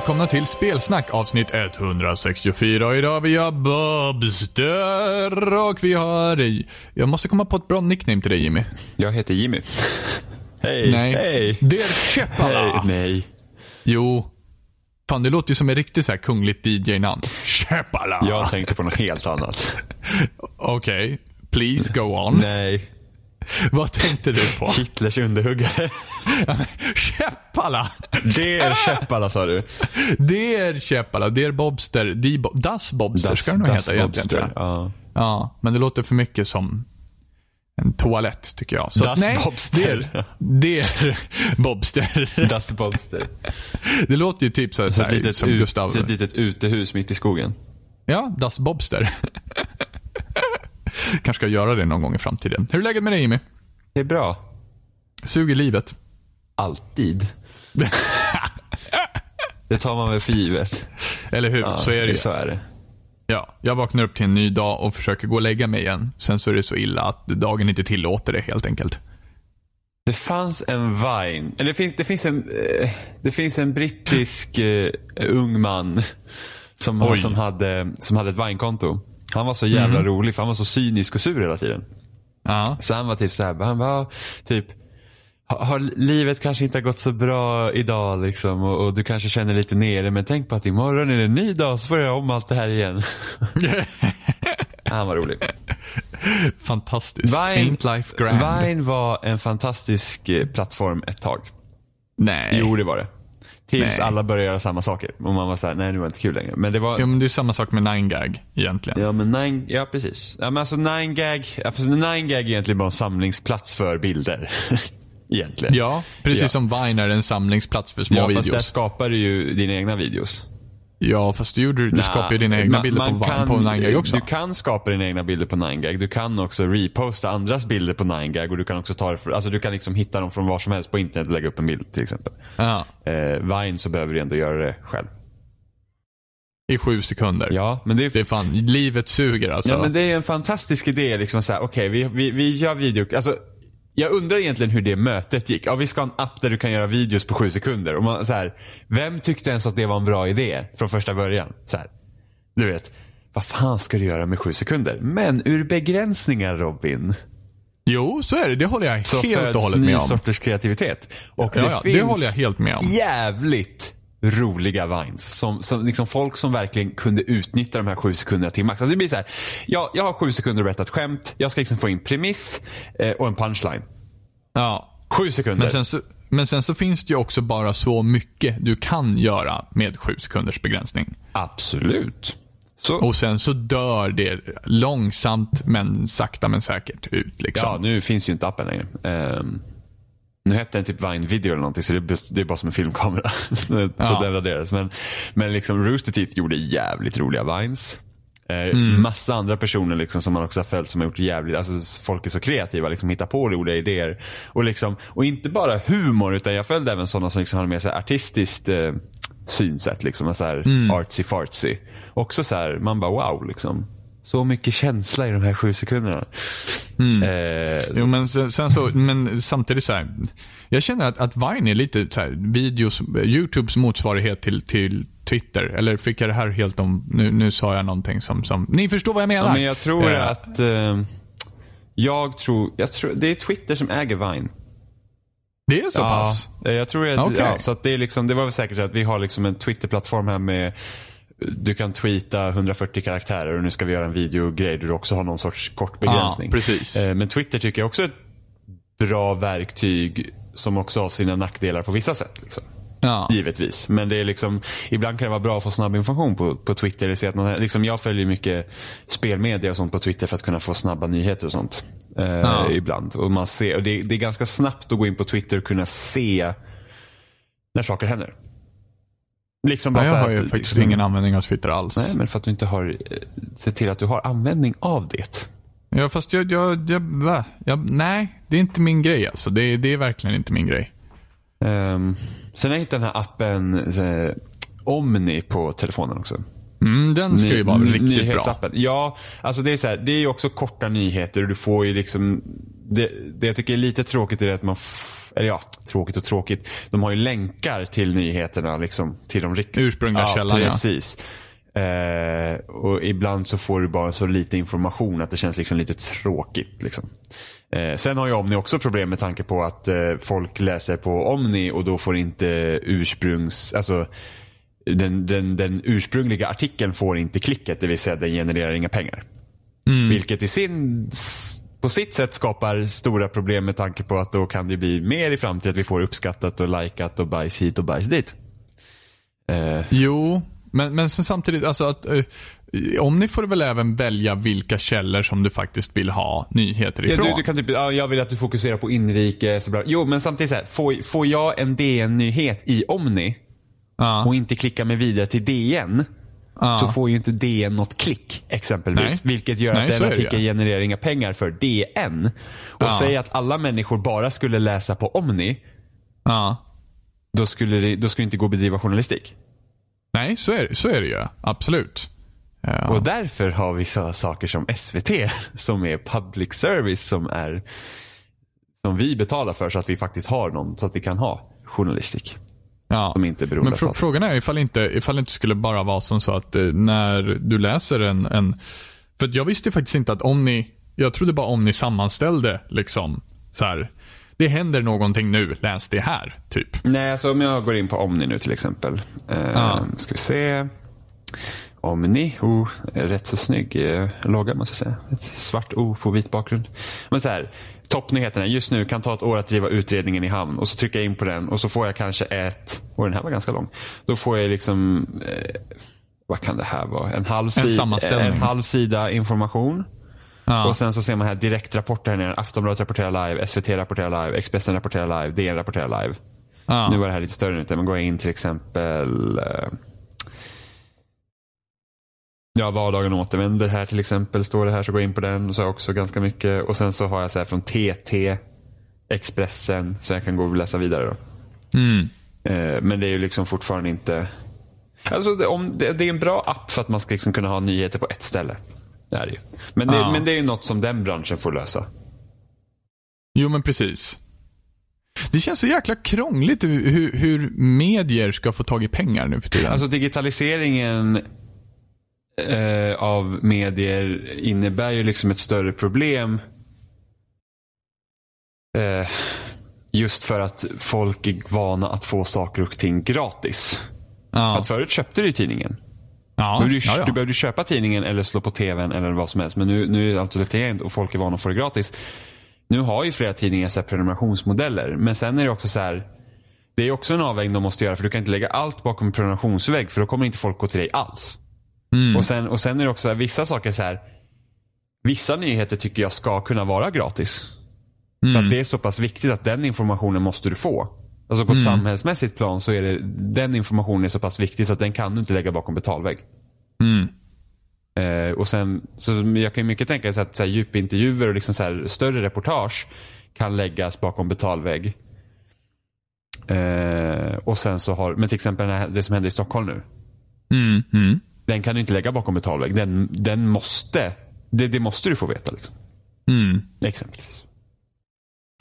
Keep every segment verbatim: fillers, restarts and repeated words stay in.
välkomna till Spelsnack avsnitt etthundrasextiofyra. Och idag har vi Bobster och vi har... Jag måste komma på ett bra nickname till dig, Jimmy. Jag heter Jimmy. Hej. Nej. Hey. Det är Käppala. Hey. Nej. Jo. Fan, det låter ju som en riktigt så här kungligt D J-namn. Käppala. Jag tänkte på något helt annat. Okej. Okay. Please go on. Nej. Vad tänkte du på? Hitlers underhuggare. Käppala. Det är Käppala, sa du. Det är Käppala, det är Bobster, det bo- Das Bobster das, ska det nog heta egentligen. Ja. ja, men det låter för mycket som en toalett, tycker jag. Så das nej, Bobster. Det är, det är Bobster. Das Bobster. Det låter ju typ så här, så här litet som ut, Gustav. Ett litet utehus mitt i skogen. Ja, Das Bobster. Kanske ska göra det någon gång i framtiden. Hur är läget med dig, Jimmy? Det är bra. Suger livet? Alltid. Det tar man väl för givet. Eller hur? Ja, så är det, så är det. Ja, jag vaknar upp till en ny dag och försöker gå och lägga mig igen. Sen så är det så illa att dagen inte tillåter det, helt enkelt. Det fanns en Vine. Eller det finns, det finns en det finns en brittisk uh, ung man som, som, hade, som hade ett Vine-konto. Han var så jävla mm. rolig, för han var så cynisk och sur hela tiden. Ja. Så han var typ så här, han var typ, har livet kanske inte gått så bra idag liksom, och, och du kanske känner lite nere, men tänk på att imorgon är det en ny dag, så får jag om allt det här igen. Han var rolig. Fantastiskt. Vine, life grand. Vine var en fantastisk plattform ett tag. Nej. Jo, det var det. Tills nej. alla började göra samma saker. Och man var såhär, nej, det var inte kul längre. Men det var... Ja, men det är samma sak med nine gag egentligen. Ja, men nine... ja precis. Ja, men alltså nine gag... Alltså, nine gag är egentligen bara en samlingsplats för bilder. Egentligen. Ja, precis ja. Som Vine är en samlingsplats för små ja, videos. Ja, fast där skapar du ju dina egna videos. Ja, fast du, du nah, skapar ju dina egna man, bilder man på, kan, på nine gag också. Du kan skapa dina egna bilder på nine gag. Du kan också reposta andras bilder på nine gag. Och du kan också ta det för, alltså du kan liksom hitta dem från var som helst på internet och lägga upp en bild, till exempel. Ja. eh, Vine så behöver du ändå göra det själv i sju sekunder. Ja, men det är, det är fan, livet suger alltså. Ja, men det är en fantastisk idé liksom, såhär, okej, okay, vi, vi, vi gör video. Alltså jag undrar egentligen hur det mötet gick. Ja, vi ska ha en app där du kan göra videos på sju sekunder. Och man, så här, vem tyckte ens att det var en bra idé från första början? Så här, du vet, vad fan ska du göra med sju sekunder? Men ur begränsningar, Robin. Jo, så är det. Det håller jag så helt och hållet med om. Så sorters kreativitet. Och ja, det, ja, finns det håller jag helt med om. Jävligt roliga vines som, som liksom folk som verkligen kunde utnyttja de här sju sekunderna till max. Alltså det blir så här, jag, jag har sju sekunder att berätta ett skämt, jag ska liksom få in premiss eh, och en punchline. Ja, sju sekunder. Men sen, så, men sen så finns det ju också bara så mycket du kan göra med sju sekunders begränsning. Absolut. Så. Och sen så dör det långsamt men sakta men säkert ut liksom. Ja, nu finns ju inte appen längre. Um... Nu hette den typ Vine Video eller någonting, så det är bara som en filmkamera. Så ja. Den raderades. Men, men liksom Rooster Teeth gjorde jävligt roliga Vines. Eh, mm. Massa andra personer liksom, som man också har följt, som har gjort jävligt... Alltså folk är så kreativa, liksom, hittar på roliga idéer. Och, liksom, och inte bara humor, utan jag följde även sådana som liksom hade mer så här artistiskt eh, synsätt. Liksom, så här mm. artsy-fartsy. Också så här, man bara wow liksom. Så mycket känsla i de här sju sekunderna. Mm. Eh, jo, men, sen så, men samtidigt så här, jag känner att, att Vine är lite så här, videos, YouTubes motsvarighet till, till Twitter. Eller fick jag det här helt om... Nu, nu sa jag någonting som, som... Ni förstår vad jag menar. Ja, men jag tror eh. att... Eh, jag tror... Jag tror, det är Twitter som äger Vine. Det är så ja, pass? Jag tror att, okay. ja, så att det är liksom... Det var väl säkert att vi har liksom en Twitter-plattform här med... Du kan tweeta hundrafyrtio karaktärer och nu ska vi göra en videogrej där du också har någon sorts kort begränsning. Ja, precis. Men Twitter tycker jag också är ett bra verktyg som också har sina nackdelar på vissa sätt. Liksom. Ja. Givetvis. Men det är liksom, ibland kan det vara bra att få snabb information på, på Twitter. Eller se att någon, liksom jag följer mycket spelmedia och sånt på Twitter för att kunna få snabba nyheter och sånt. Eh, ja. Ibland. Och, man ser, och det, det är ganska snabbt att gå in på Twitter och kunna se när saker händer. Liksom bara ja, jag har ju att, faktiskt liksom, ingen användning av Twitter alls. Nej, men för att du inte har sett till att du har användning av det. Ja, fast jag, jag, jag, jag, jag nej, det är inte min grej alltså. Det, det är verkligen inte min grej. um, Sen har jag hittat den här appen eh, Omni på telefonen också. Mm, den ska Ny, ju vara riktigt bra. Ja, alltså det är så här, det är ju också korta nyheter och du får ju liksom det, det jag tycker är lite tråkigt är att man f- eller ja, tråkigt och tråkigt. De har ju länkar till nyheterna liksom, till de rikt- ursprungliga ja, källan. Precis. Ja. Uh, och ibland så får du bara så lite information att det känns liksom lite tråkigt liksom. uh, Sen har ju Omni också problem med tanke på att uh, folk läser på Omni och då får inte ursprungs alltså den, den, den ursprungliga artikeln får inte klicket, det vill säga den genererar inga pengar. Mm. Vilket i sin, på sitt sätt skapar stora problem med tanke på att då kan det bli mer i framtiden att vi får uppskattat och likat och bajs hit och bajs dit. uh. Jo. Men, men sen samtidigt, alltså att, eh, om ni får väl även välja vilka källor som du faktiskt vill ha nyheter ifrån. Ja, du, du kan typ, ja, jag vill att du fokuserar på inrikes. Och bla. Jo, men samtidigt så här, får, får jag en D N-nyhet i Omni uh. och inte klicka mig vidare till D N uh. så får ju inte D N något klick, exempelvis. Nej. Vilket gör Nej, att den artikeln genererar inga pengar för D N. Och uh. säg att alla människor bara skulle läsa på Omni uh. då, skulle det, då skulle det inte gå att bedriva journalistik. Nej, så är, så är det ju. Absolut. Ja. Och därför har vi så saker som S V T som är public service som är som vi betalar för så att vi faktiskt har någon så att vi kan ha journalistik. Ja. Som inte beror. Men fr- frågan är ifall inte, ifall inte skulle bara vara som så att eh, när du läser en, en... För jag visste faktiskt inte att om ni... Jag trodde bara om ni sammanställde liksom så här... Det händer någonting nu, läs det här, typ. Nej, alltså om jag går in på Omni nu till exempel. Eh, ah. Ska vi se. Omni, oh, rätt så snygg eh, logga, måste jag säga. Ett svart O på vit bakgrund. Men så här, toppnyheterna just nu kan ta ett år att driva utredningen i hamn. Och så trycker jag in på den och så får jag kanske ett... Och den här var ganska lång. Då får jag liksom... Eh, vad kan det här vara? En halv, si- en en halv sida information. Ah. Och sen så ser man här direktrapporter här nere. Aftonbladet rapporterar live, S V T rapporterar live, Expressen rapporterar live, D N rapporterar live. ah. Nu var det här lite större ute. Men går jag in till exempel Ja, vardagen återvänder här till exempel. Står det här så går jag in på den. Och så har jag också ganska mycket. Och sen så har jag så här från T T, Expressen. Så jag kan gå och läsa vidare då. Mm. Men det är ju liksom fortfarande inte Alltså det, om, det, det är en bra app för att man ska liksom kunna ha nyheter på ett ställe. Det är det ju. Men det, ja. men det är ju något som den branschen får lösa. Jo, men precis. Det känns så jäkla krångligt hur, hur medier ska få tag i pengar nu för tiden. Alltså digitaliseringen eh, av medier innebär ju liksom ett större problem. Eh, just för att folk är vana att få saker och ting gratis. Ja. Att förut köpte du tidningen. Ja, du, ja, ja. du behöver köpa tidningen eller slå på tvn eller vad som helst. Men nu, nu är det allt och lite och folk är vana att få det gratis. Nu har ju flera tidningar så här prenumerationsmodeller. Men sen är det också så här, det är också en avvägning de måste göra. För du kan inte lägga allt bakom prenumerationsvägg, för då kommer inte folk gå till dig alls. Mm. och, sen, och sen är det också så här, vissa saker så här, vissa nyheter tycker jag ska kunna vara gratis. Mm. För att det är så pass viktigt att den informationen måste du få. Alltså på ett mm. samhällsmässigt plan så är det, den informationen är så pass viktig så att den kan du inte lägga bakom betalvägg. Mm. Eh, och sen, så jag kan ju mycket tänka så att så här, djupintervjuer och liksom så här, större reportage kan läggas bakom betalvägg. Eh, och sen så har, men till exempel det, här, det som händer i Stockholm nu. Mm. Mm. Den kan du inte lägga bakom betalvägg. Den, den måste, det, det måste du få veta liksom. Mm. Exempelvis.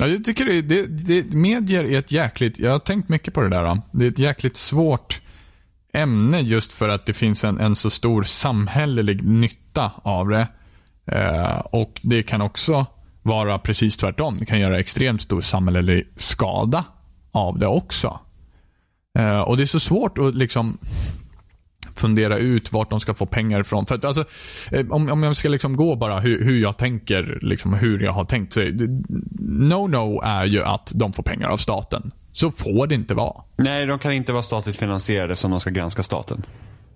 Ja, jag tycker det, det, det, medier är ett jäkligt... Jag har tänkt mycket på det där. Då. Det är ett jäkligt svårt ämne just för att det finns en, en så stor samhällelig nytta av det. Eh, och det kan också vara precis tvärtom. Det kan göra extremt stor samhällelig skada av det också. Eh, och det är så svårt att liksom fundera ut vart de ska få pengar ifrån. För att, alltså, om, om jag ska liksom gå bara hur, hur jag tänker, liksom, hur jag har tänkt så no-no är ju att de får pengar av staten. Så får det inte vara. Nej, de kan inte vara statligt finansierade som de ska granska staten.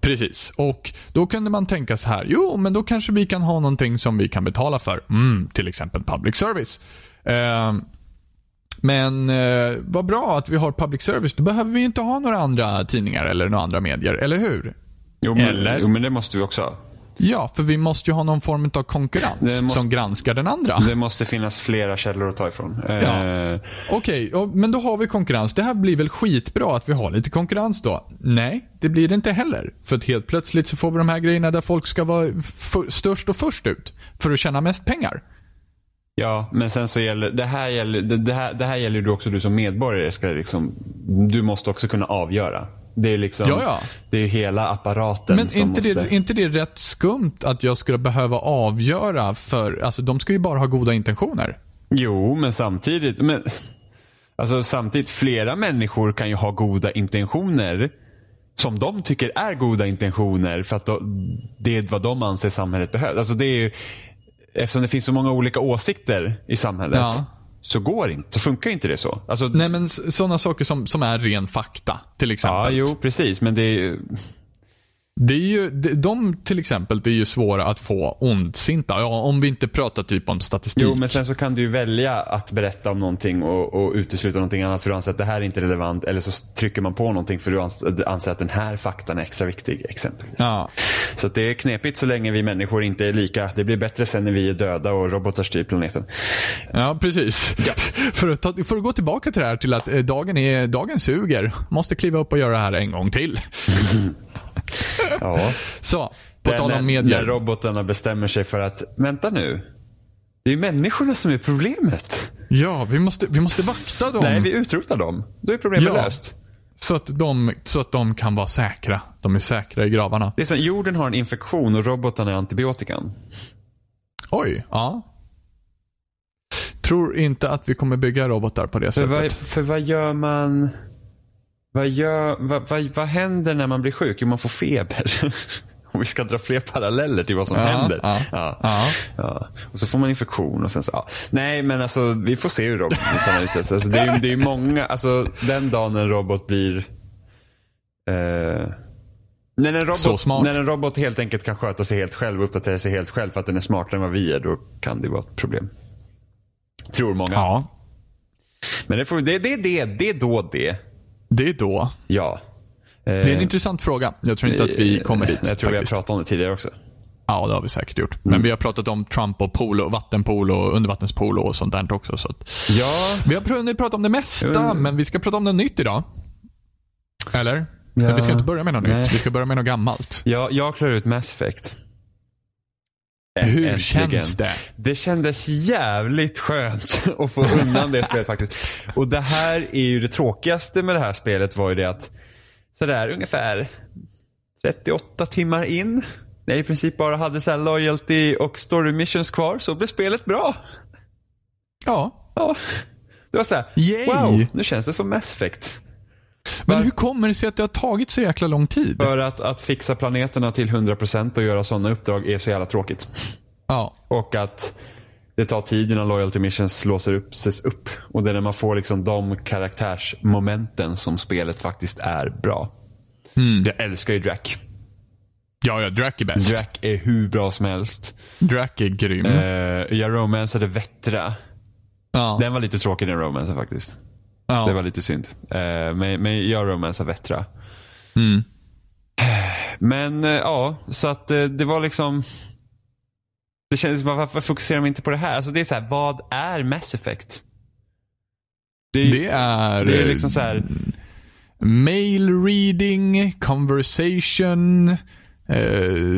Precis, och då kunde man tänka så här, jo, men då kanske vi kan ha någonting som vi kan betala för. Mm, till exempel public service. Eh, Men eh, vad bra att vi har public service. Då behöver vi inte ha några andra tidningar eller några andra medier, eller hur? Jo, men, eller? Jo, men det måste vi också ha. Ja, för vi måste ju ha någon form av konkurrens måste, som granskar den andra. Det måste finnas flera källor att ta ifrån. Ja. Eh. Okej, okay, men då har vi konkurrens. Det här blir väl skitbra att vi har lite konkurrens då? Nej, det blir det inte heller. För att helt plötsligt så får vi de här grejerna där folk ska vara f- störst och först ut för att tjäna mest pengar. Ja, men sen så gäller det här gäller det här det här gäller ju också du som medborgare ska liksom, du måste också kunna avgöra. Det är liksom ja, ja. Det är hela apparaten. Men som inte måste... det inte det är rätt skumt att jag skulle behöva avgöra, för alltså de ska ju bara ha goda intentioner. Jo, men samtidigt men alltså samtidigt flera människor kan ju ha goda intentioner som de tycker är goda intentioner för att då, det är vad de anser samhället behöver. Alltså det är ju, eftersom det finns så många olika åsikter i samhället ja. så går det inte, så funkar inte det så. Alltså, nej men sådana saker som, som är ren fakta till exempel. Ja, jo precis, men det är ju... Det är ju, de till exempel, det är ju svåra att få ondsinta. Ja, om vi inte pratar typ om statistik. Jo, men sen så kan du ju välja att berätta om någonting och, och utesluta någonting annat för du anser att det här är inte relevant. Eller så trycker man på någonting för du anser att den här faktan är extra viktig, exempelvis. Ja. Så att det är knepigt så länge vi människor inte är lika. Det blir bättre sen när vi är döda och robotar styr planeten. Ja, precis. Ja. För, att ta, för att gå tillbaka till det här, till att dagen, är, dagen suger. Måste kliva upp och göra det här en gång till. Ja. Så, på tal om medier. När robotarna bestämmer sig för att vänta nu, det är ju människorna som är problemet. Ja, vi måste, vi måste vakta dem. Nej, vi utrotar dem. Då är problemet ja. löst. Så att, de, så att de kan vara säkra. De är säkra i gravarna. Det är som, jorden har en infektion och robotarna är antibiotikan. Oj, ja. Tror inte att vi kommer bygga robotar på det sättet. För vad, för vad gör man... Vad, gör, vad, vad, vad händer när man blir sjuk? Jo, man får feber. Om vi ska dra fler paralleller till vad som ja, händer. Ja, ja, ja. Ja. Och så får man infektion och sen så... Ja. Nej, men alltså, vi får se hur robotarna utsätts. Alltså, det är ju många... Alltså, den dagen en robot blir... Eh, när, en robot, när en robot helt enkelt kan sköta sig helt själv och uppdatera sig helt själv för att den är smartare än vad vi är, då kan det vara ett problem. Tror många. Ja. Men det, får, det, det, det, det är då det... Det är då. Ja. Det är en eh, intressant fråga. Jag tror inte att vi kommer dit. Jag tror faktiskt. Vi har pratat om det tidigare också. Ja, det har vi säkert gjort. Men mm. vi har pratat om Trump och polo, vattenpolo och undervattenspolo och sånt där också. Så att... ja. Vi har hunnit prata om det mesta, mm. men vi ska prata om något nytt idag. Eller? Ja. Men vi ska inte börja med något Nej. nytt. Vi ska börja med något gammalt. Ja, jag klarar ut Mass Effect. Ä- Hur äntligen. Känns det? Det kändes jävligt skönt att få undan det spelet faktiskt. Och det här är ju det tråkigaste med det här spelet var ju det att sådär ungefär trettioåtta timmar in när jag i princip bara hade så här loyalty och story missions kvar så blev spelet bra. Ja. Ja. Det var så här, wow, nu känns det som Mass Effect. Men var, hur kommer det sig att det har tagit så jäkla lång tid? För att, att fixa planeterna till hundra procent och göra sådana uppdrag är så jävla tråkigt. Ja. Och att det tar tid innan loyalty missions låser upp, ses upp. Och det är när man får liksom de karaktärsmomenten som spelet faktiskt är bra. Mm. Jag älskar ju Drac. Ja, ja, Drac är bäst. Drac är hur bra som helst. Drac är grym. Uh, jag romansade Vettra. Ja. Den var lite tråkig den romansen faktiskt. Ja. Det var lite synd. Uh, men, men jag romansar Vettra. Mm. Men uh, ja, så att uh, det var liksom... Det kändes som att varför fokuserar man inte på det här? Alltså det är så här, vad är Mass Effect? Det, det är... Det är liksom så här... Mail reading, conversation, uh,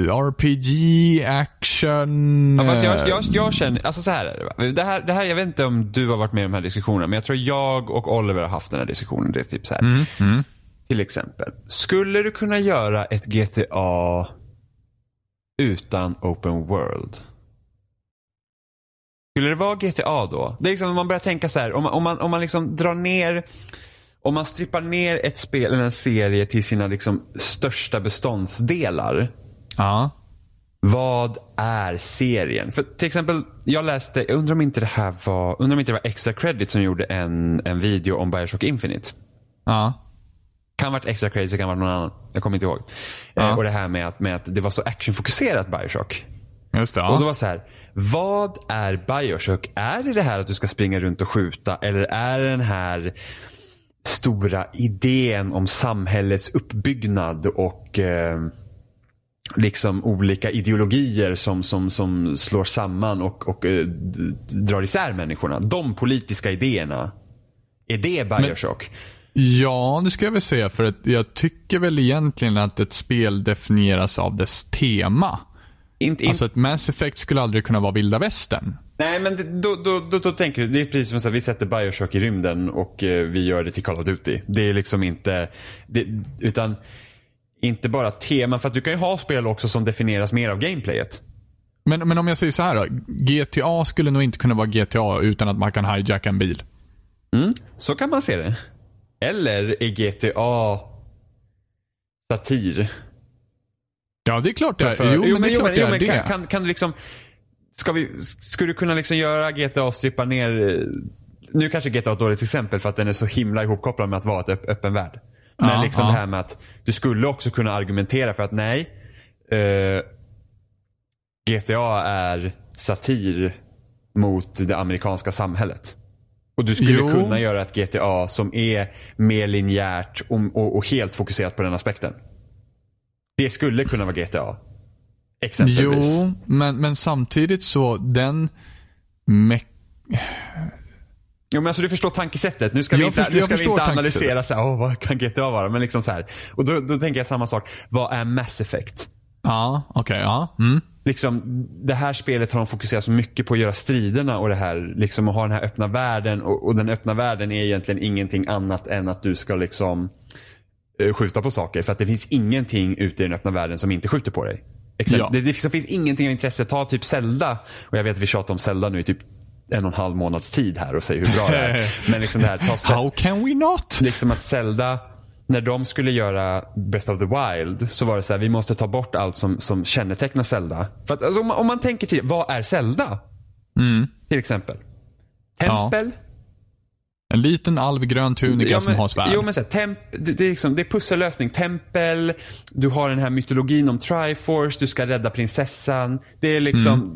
R P G, action... Ja, fast jag, jag, jag känner... Alltså så här är det, det här, det här, jag vet inte om du har varit med i de här diskussionerna, men jag tror jag och Oliver har haft den här diskussionen. Det är typ så här. Mm, mm. Till exempel, skulle du kunna göra ett G T A utan open world? Skulle det vara G T A då? Det är liksom, man börjar tänka så här, om man, om man, om man liksom drar ner, om man strippar ner ett spel eller en serie till sina liksom största beståndsdelar. Ja. Vad är serien? För till exempel, jag läste, jag undrar om inte det här var, undrar om inte det var Extra Credit som gjorde en, en video om Bioshock Infinite. Ja. Kan varit Extra Credit, så kan varit någon annan. Jag kommer inte ihåg. Ja. Eh, och det här med att, med att det var så actionfokuserat Bioshock. Just det, ja. Och då var så här, vad är Bioshock? Är det det här att du ska springa runt och skjuta? Eller är det den här stora idén om samhällets uppbyggnad och eh, liksom olika ideologier som, som, som slår samman och, och eh, drar isär människorna? De politiska idéerna, är det Bioshock? Men- Ja, det ska jag väl säga, för att jag tycker väl egentligen att ett spel definieras av dess tema. Inte, inte. Alltså ett Mass Effect skulle aldrig kunna vara vilda västern. Nej, men det, då, då, då, då tänker du, det är precis som att vi sätter Bioshock i rymden och eh, vi gör det till Call of Duty. Det är liksom inte, det, utan inte bara teman, för att du kan ju ha spel också som definieras mer av gameplayet. Men, men om jag säger så här då, G T A skulle nog inte kunna vara G T A utan att man kan hijacka en bil. Mm, så kan man se det. Eller är G T A satir? Ja, det är klart det. För, jo, men det är jo, klart men, det är jo, men det. Kan, kan, kan du liksom... Ska vi, skulle du kunna liksom göra G T A och strippa ner... Nu kanske G T A är ett dåligt exempel för att den är så himla ihopkopplad med att vara ett öppen värld. Men ja, liksom ja. Det här med att du skulle också kunna argumentera för att nej, eh, G T A är satir mot det amerikanska samhället. Och du skulle jo. kunna göra ett G T A som är mer linjärt och, och, och helt fokuserat på den aspekten. Det skulle kunna vara G T A. Exempelvis. Jo, men, men samtidigt så den me- Jo, men alltså du förstår tankesättet. Nu ska vi jag inte, förstår, nu ska vi inte analysera så här, oh, vad kan G T A vara? Men liksom så här. Och då, då tänker jag samma sak. Vad är Mass Effect? Ja, okej, okay, ja. Mm. Liksom, det här spelet har de fokuserat så mycket på att göra striderna och det här, liksom att ha den här öppna världen och, och den öppna världen är egentligen ingenting annat än att du ska liksom skjuta på saker, för att det finns ingenting ute i den öppna världen som inte skjuter på dig. Exakt. Ja. Det, det, det finns ingenting av intresse. Ta typ Zelda, och jag vet att vi tjatar om Zelda nu i typ en och en halv månads tid här och säger hur bra det är. Men liksom det här, ta Zelda, how can we not? Liksom att Zelda, när de skulle göra Breath of the Wild, så var det så här, vi måste ta bort allt som, som kännetecknar Zelda. För att, alltså, om, man, om man tänker till, vad är Zelda? Mm. Till exempel tempel. Ja. En liten alvgrön tunika ja, men, som har svärd. Jo, men så här, temp, det, är liksom, det är pussellösning. Tempel, du har den här mytologin om Triforce, du ska rädda prinsessan. Det är liksom, mm.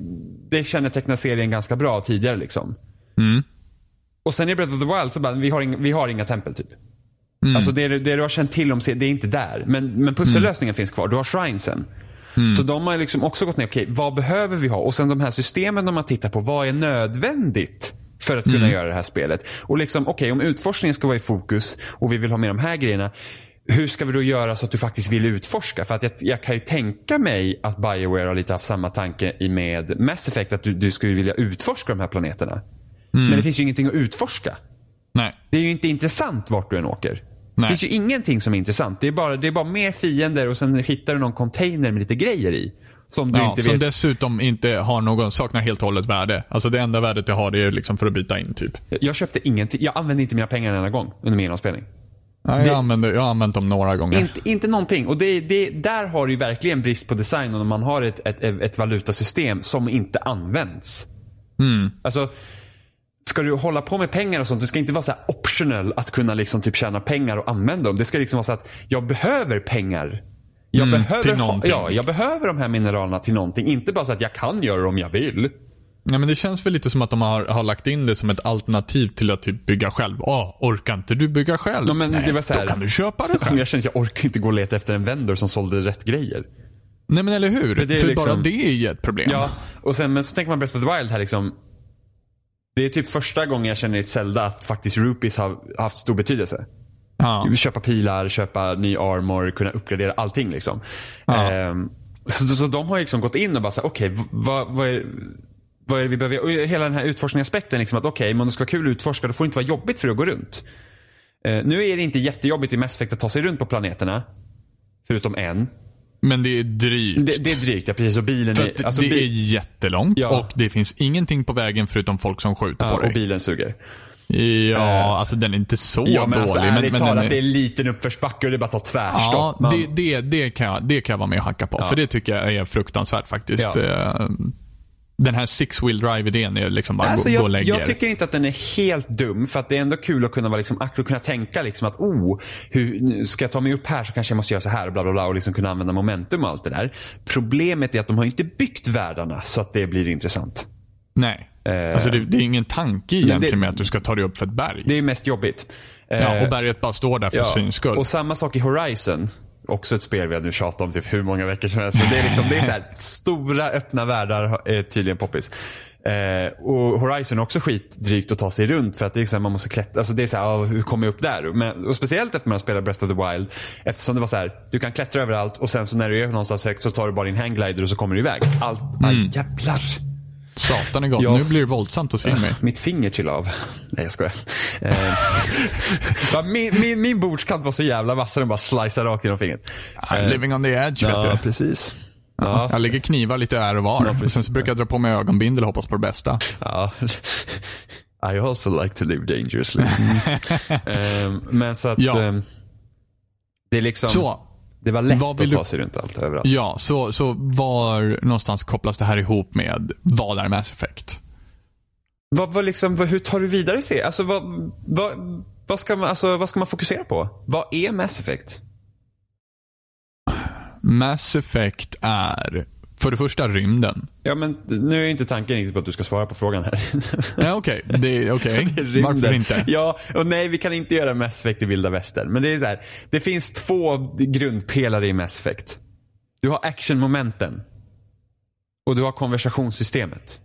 det kännetecknar serien ganska bra tidigare liksom. Mm. Och sen i Breath of the Wild så bara, vi har inga, vi har inga tempel typ. Mm. Alltså det, det du har känt till om serien, det är inte där. Men, men pussellösningen mm. finns kvar, du har shrinesen. Mm. Så de har liksom också gått ner, okej, okay, vad behöver vi ha? Och sen de här systemen de har tittat på, vad är nödvändigt för att kunna mm. göra det här spelet. Och liksom, okej, okay, om utforskningen ska vara i fokus och vi vill ha med de här grejerna, hur ska vi då göra så att du faktiskt vill utforska? För att jag, jag kan ju tänka mig att BioWare har lite haft samma tanke i med Mass Effect, att du, du skulle vilja utforska de här planeterna. Mm. Men det finns ju ingenting att utforska. Nej. Det är ju inte intressant vart du än åker. Nej. Det finns ju ingenting som är intressant. Det är bara, det är bara mer fiender och sen hittar du någon container med lite grejer i. Som, du ja, inte vet. Som dessutom inte har någon, saknar helt och hållet värde. Alltså det enda värdet jag har, det är liksom för att byta in typ. Jag köpte ingenting, jag använde inte mina pengar en enda gång under min genomspelning. Nej, jag har använt dem några gånger. Inte, inte någonting. Och det, det, där har du ju verkligen brist på design om man har ett, ett, ett valutasystem som inte används. Mm. Alltså, ska du hålla på med pengar och sånt, det ska inte vara så här optional att kunna liksom typ tjäna pengar och använda dem. Det ska liksom vara så att jag behöver pengar. Jag, mm, behöver ha, ja, jag behöver de här mineralerna till någonting. Inte bara så att jag kan göra det om jag vill. Ja, men det känns väl lite som att de har, har lagt in det som ett alternativ till att typ bygga själv. Ja, orkar inte du bygga själv? Ja, men nej, det var så här, då kan du köpa det själv. Jag känner att jag orkar inte gå och leta efter en vendor som sålde rätt grejer. Nej, men eller hur? För, det är för liksom, bara det är ju ett problem. Ja, och sen, men så tänker man Breath of the Wild här liksom. Det är typ första gången jag känner i ett Zelda att faktiskt rupees har haft stor betydelse. Ja. Köpa pilar, köpa ny armor, kunna uppgradera allting liksom. Ja. Ehm, så, så de har liksom gått in och bara så här, okej, okay, vad, vad, är, vad är det vi behöver? Och hela den här utforskningsaspekten liksom, att okej, okay, men om det ska vara kul att utforska, då får det inte vara jobbigt för att gå runt. Ehm, nu är det inte jättejobbigt i Mass Effect att ta sig runt på planeterna, förutom en. Men det är drygt. Det, det är drygt, ja, precis. Och bilen är, det, alltså, det bil... är jättelångt, ja. Och det finns ingenting på vägen förutom folk som skjuter ja, på dig. Och bilen suger. Ja, alltså den är inte så ja, men alltså, dålig. Men det talat är... det är en liten uppförsbacke och det är bara att ta tvärstopp. Ja, man... det, det, det, kan jag, det kan jag vara med och hacka på. Ja. För det tycker jag är fruktansvärt faktiskt. Ja. Den här six-wheel drive-idén är liksom bara alltså, gå, jag, gå och lägger. Jag tycker inte att den är helt dum. För att det är ändå kul att kunna vara liksom aktiv och kunna tänka liksom att oh, hur, ska jag ta mig upp här så kanske jag måste göra så här och bla bla bla. Och liksom kunna använda momentum och allt det där. Problemet är att de har inte byggt världarna så att det blir intressant. Nej. Alltså det, det är ingen tanke egentligen det, med att du ska ta dig upp för ett berg. Det är mest jobbigt. Ja, och berget bara står där för ja, syns skull. Och samma sak i Horizon. Också ett spel vi har nu tjatat om typ hur många veckor sedan. Men det är liksom, det är så här, stora öppna världar är tydligen poppis. Eh, och Horizon är också skitdrygt att ta sig runt. För att det är så här, man måste klättra. Alltså det är så här, ah, hur kommer jag upp där? Men, och speciellt efter man spelar Breath of the Wild. Eftersom det var så här, du kan klättra överallt. Och sen så när du är någonstans högt så tar du bara din hangglider och så kommer du iväg. Allt, mm. aj, jävlar. Satan är gott. Jag... Nu blir det våldsamt att se mig. Mitt finger till av. Nej, jag skojar. min, min, min bordskant var så jävla vass att den bara slicear rakt genom fingret. I'm living on the edge, vet ja, du. Precis. Ja. Jag lägger knivar lite här och var. Ja, precis. Sen så brukar jag dra på mig ögonbindel och hoppas på det bästa. Ja. I also like to live dangerously. um, men så att... Ja. Um, det är liksom... Så. Det var lätt att ta sig du... runt allt överallt. Ja, så, så var någonstans kopplas det här ihop med vad är Mass Effect? Vad, vad liksom, vad, hur tar du vidare sig? Alltså, vad, vad, vad, ska man, alltså, vad ska man fokusera på? Vad är Mass Effect? Mass Effect är för det första rymden. Ja, men nu är inte tanken riktigt på att du ska svara på frågan här. Nej, okej. Okay. Det är okej. Okay. Varför inte? Ja, och nej, vi kan inte göra Mass Effect i vilda västern. Men det är så här, det finns två grundpelare i Mass Effect. Du har actionmomenten och du har konversationssystemet.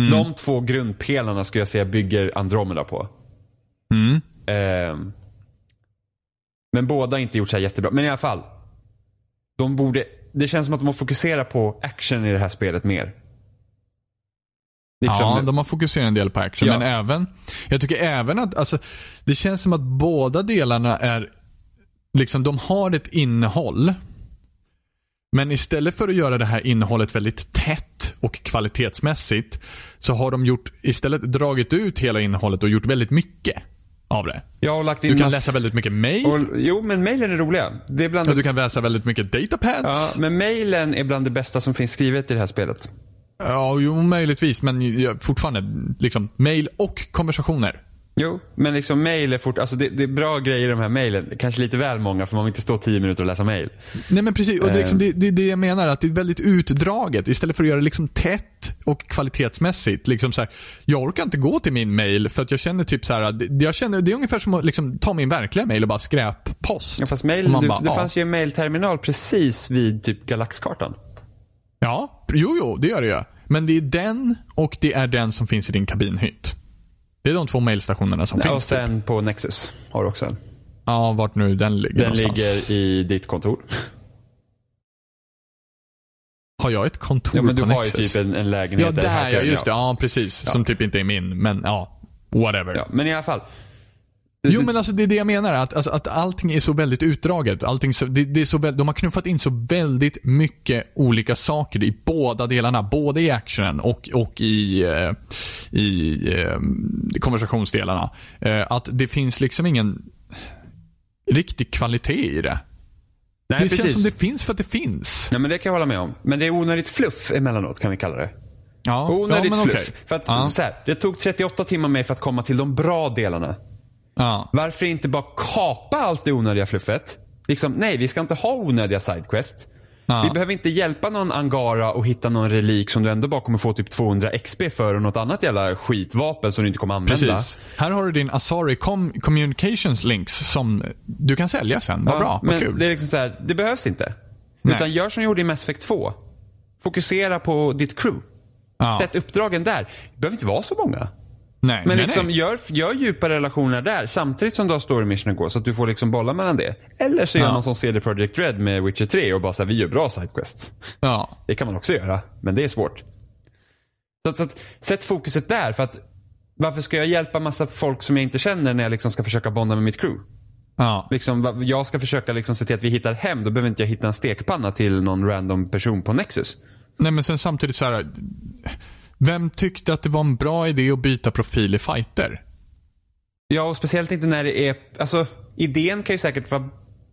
Mm. De två grundpelarna skulle jag säga bygger Andromeda på. Mm. Ehm, men båda har inte gjort så här jättebra. Men i alla fall, de borde... Det känns som att de har fokuserat på action i det här spelet mer. Liksom. Ja, de har fokuserat en del på action. Ja. Men även, jag tycker även att alltså, det känns som att båda delarna är liksom, de har ett innehåll. Men istället för att göra det här innehållet väldigt tätt och kvalitetsmässigt så har de gjort, istället dragit ut hela innehållet och gjort väldigt mycket av det. Jag har lagt in du kan mass... läsa väldigt mycket mejl. Och, jo, men mejlen är roliga. Det är bland ja, det... Du kan läsa väldigt mycket datapads. Ja, men mejlen är bland det bästa som finns skrivet i det här spelet. Ja, jo, möjligtvis. Men jag, fortfarande, liksom, mejl och konversationer. Jo, men liksom mejl är fort... Alltså, det, det är bra grejer i de här mejlen. Kanske lite väl många, för man vill inte stå tio minuter och läsa mejl. Nej, men precis. Och det är liksom, det, det, det jag menar, att det är väldigt utdraget. Istället för att göra det liksom tätt och kvalitetsmässigt. Liksom så här, jag orkar inte gå till min mejl för att jag känner typ så här... Jag känner, det är ungefär som att liksom ta min verkliga mejl och bara skräppost. Ja, fast mejl... Det ja. fanns ju en mejlterminal precis vid typ galaxkartan. Ja, jo, jo, det gör det ju. Men det är den och det är den som finns i din kabinhytt. Det är de två mejlstationerna som ja, finns. Och sen typ. På Nexus har du också en. Ja, vart nu den ligger. Den någonstans. Ligger i ditt kontor. Har jag ett kontor på Nexus? Ja, men du har Nexus? Ju typ en, en lägenhet. Ja, där, där jag, just det. Ja, precis. Ja. Som typ inte är min, men ja, whatever. Ja, men i alla fall. Det, jo, men alltså det är det jag menar. Att, alltså, att allting är så väldigt utdraget. Allting så, det, det är så, de har knuffat in så väldigt mycket olika saker i båda delarna. Både i actionen och, och i, i, i konversationsdelarna. Att det finns liksom ingen riktig kvalitet i det. Nej, det precis. Känns som det finns för att det finns. Nej, men det kan jag hålla med om. Men det är onödigt fluff emellanåt, kan vi kalla det. Ja, onödigt ja, fluff. Okay. För att, ja. Så här, det tog trettioåtta timmar med för att komma till de bra delarna. Ja. Varför inte bara kapa allt det onödiga fluffet? Liksom, nej, vi ska inte ha onödiga sidequest. Ja. Vi behöver inte hjälpa någon Angara och hitta någon relik som du ändå bara kommer få typ tvåhundra X P för och något annat jävla skitvapen som du inte kommer använda. Precis. Här har du din Asari com- Communications Links som du kan sälja sen. Vad ja, bra, vad kul. Det, är liksom så här, det behövs inte. Nej. Utan gör som du gjorde i Mass Effect två. Fokusera på ditt crew. Ja. Sätt uppdragen där. Det behöver inte vara så många. Nej, men nej, liksom nej. Gör, gör djupa relationer där samtidigt som du har story missioner går så att du får liksom bolla mellan det. Eller så gör ja. man som C D Projekt Red med Witcher tre och bara så här, vi gör bra sidequests. Ja. Det kan man också göra, men det är svårt. Så, så att, sätt fokuset där för att varför ska jag hjälpa massa folk som jag inte känner när jag liksom ska försöka bonda med mitt crew? Ja. Liksom, jag ska försöka liksom se till att vi hittar hem, då behöver inte jag hitta en stekpanna till någon random person på Nexus. Nej, men sen samtidigt så här... Vem tyckte att det var en bra idé att byta profil i fighter? Ja, och speciellt inte när det är... Alltså, idén kan ju säkert vara...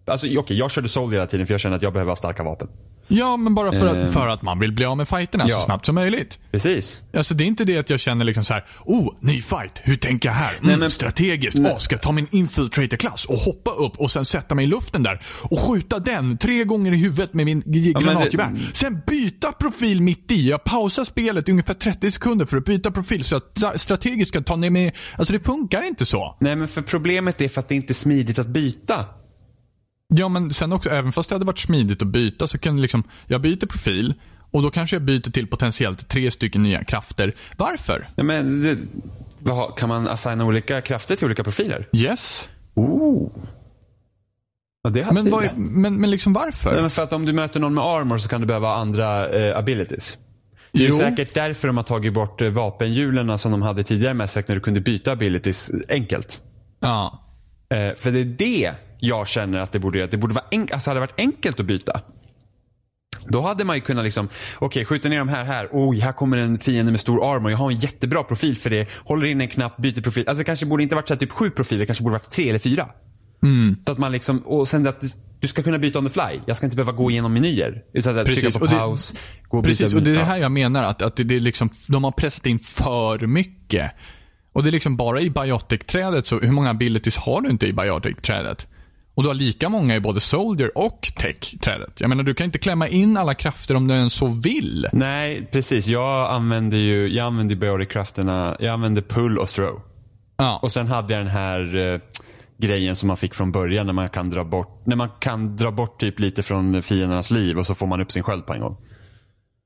Alltså, okej, okay, jag körde soul hela tiden för jag känner att jag behöver ha starka vapen. Ja, men bara för, mm. att, för att man vill bli av med fighterna ja. så snabbt som möjligt. Precis. Alltså, det är inte det att jag känner liksom så här... Oh, ny fight, hur tänker jag här? Mm, nej, men, strategiskt, nej. Åh, ska jag ta min infiltrator-klass och hoppa upp och sen sätta mig i luften där och skjuta den tre gånger i huvudet med min g- ja, granatgevär. Det... Sen byta profil mitt i. Jag pausar spelet ungefär trettio sekunder för att byta profil så att strategiskt ska ta ner mig... Alltså, det funkar inte så. Nej, men för problemet är för att det inte är smidigt att byta. Ja, men sen också, även fast det hade varit smidigt att byta så kan liksom, jag byter profil och då kanske jag byter till potentiellt tre stycken nya krafter. Varför? Ja, men det, vad, kan man assigna olika krafter till olika profiler? Yes. Oh. Ja, det men, vad är, men, men liksom varför? Ja, men för att om du möter någon med armor så kan du behöva andra eh, abilities. Det är jo. säkert därför de har tagit bort vapenhjulen som de hade tidigare med när du kunde byta abilities enkelt. Ja. Eh, för det är det jag känner att det borde göra. Det borde vara enk- alltså hade det varit enkelt att byta. Då hade man ju kunnat liksom, okej, okay, skjuta ner dem här, här. Oj, här kommer en fiende med stor armor. Jag har en jättebra profil för det. Håller in en knapp, byter profil. Alltså det kanske borde inte varit så här, typ sju profiler. Det kanske borde varit tre eller fyra. Mm. Så att man liksom, och sen att du ska kunna byta on the fly. Jag ska inte behöva gå igenom menyer. Utan att precis. Trycka på paus. Gå och precis, byta och det är det här jag menar. Att, att det är liksom, de har pressat in för mycket. Och det är liksom bara i Biotic-trädet, så hur många abilities har du inte i Biotic-trädet? Och du har lika många i både Soldier och Tech-trädet. Jag menar, du kan inte klämma in alla krafter om du än så vill. Nej, precis. Jag använder ju jag använder Biotic-krafterna. Jag använder Pull och Throw. Ja. Och sen hade jag den här... Eh, grejen som man fick från början när man kan dra bort när man kan dra bort typ lite från fiendernas liv och så får man upp sin sköld på en gång.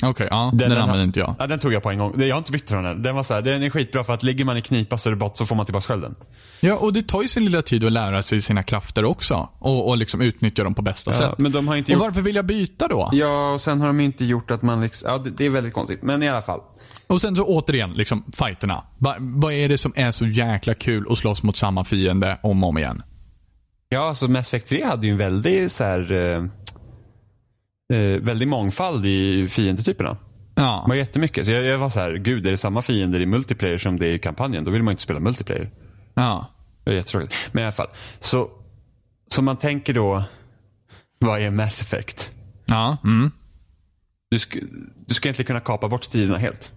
Okej, okay, ja, den, den, den använde inte jag. Ja, den tog jag på en gång. Jag har inte bytt från den. Den var så här, den är skitbra för att ligger man i knipa så är det bort, så får man tillbaka skölden. Ja, och det tar ju sin lilla tid att lära sig sina krafter också och, och liksom utnyttja dem på bästa ja, sätt. Men de har inte gjort... Och varför vill jag byta då? Ja, och sen har de inte gjort att man liksom... ja, det, det är väldigt konstigt, men i alla fall. Och sen så återigen, liksom, fighterna. Va, vad är det som är så jäkla kul att slåss mot samma fiende om och om igen? Ja, så Mass Effect tre hade ju en väldigt så här, eh, väldigt mångfald i fiendetyperna. Ja. Det var jättemycket. Så jag, jag var så här, gud, är det samma fiender i multiplayer som det är i kampanjen? Då vill man ju inte spela multiplayer. Ja. Det är jättetråkigt. Men i alla fall, så, så man tänker då, vad är Mass Effect? Ja, mm. Du, sk- du ska egentligen kunna kapa bort striderna helt.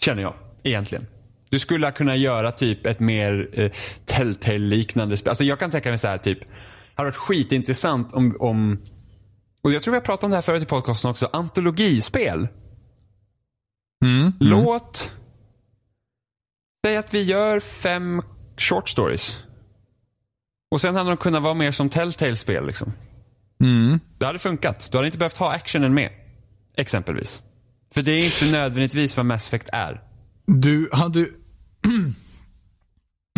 Känner jag, egentligen. Du skulle kunna göra typ ett mer eh, Telltale-liknande spel. Alltså jag kan tänka mig så här typ, det har varit skitintressant om, om... Och jag tror vi har pratat om det här förut i podcasten också. Antologispel. Mm. Låt... Mm. Säg att vi gör fem short stories. Och sen hade de kunnat vara mer som Telltale-spel liksom. Mm. Det hade funkat. Du hade inte behövt ha actionen med. Exempelvis. För det är inte nödvändigtvis vad Mass Effect är. Du hade...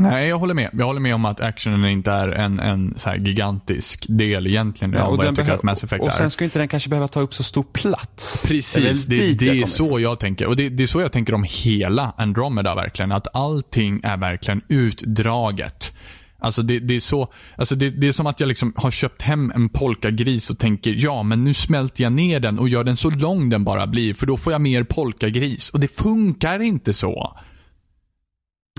Nej, jag håller med. Jag håller med om att actionen inte är en, en så här gigantisk del egentligen. Ja, och vad jag tycker behöv... att Mass Effect och, och sen skulle inte den kanske behöva ta upp så stor plats. Precis, det, det, det är jag så jag tänker. Och det, det är så jag tänker om hela Andromeda verkligen. Att allting är verkligen utdraget. Alltså det, det är så, alltså det, det är som att jag liksom har köpt hem en polkagris och tänker, ja men nu smälter jag ner den och gör den så lång den bara blir, för då får jag mer polkagris, och det funkar inte så.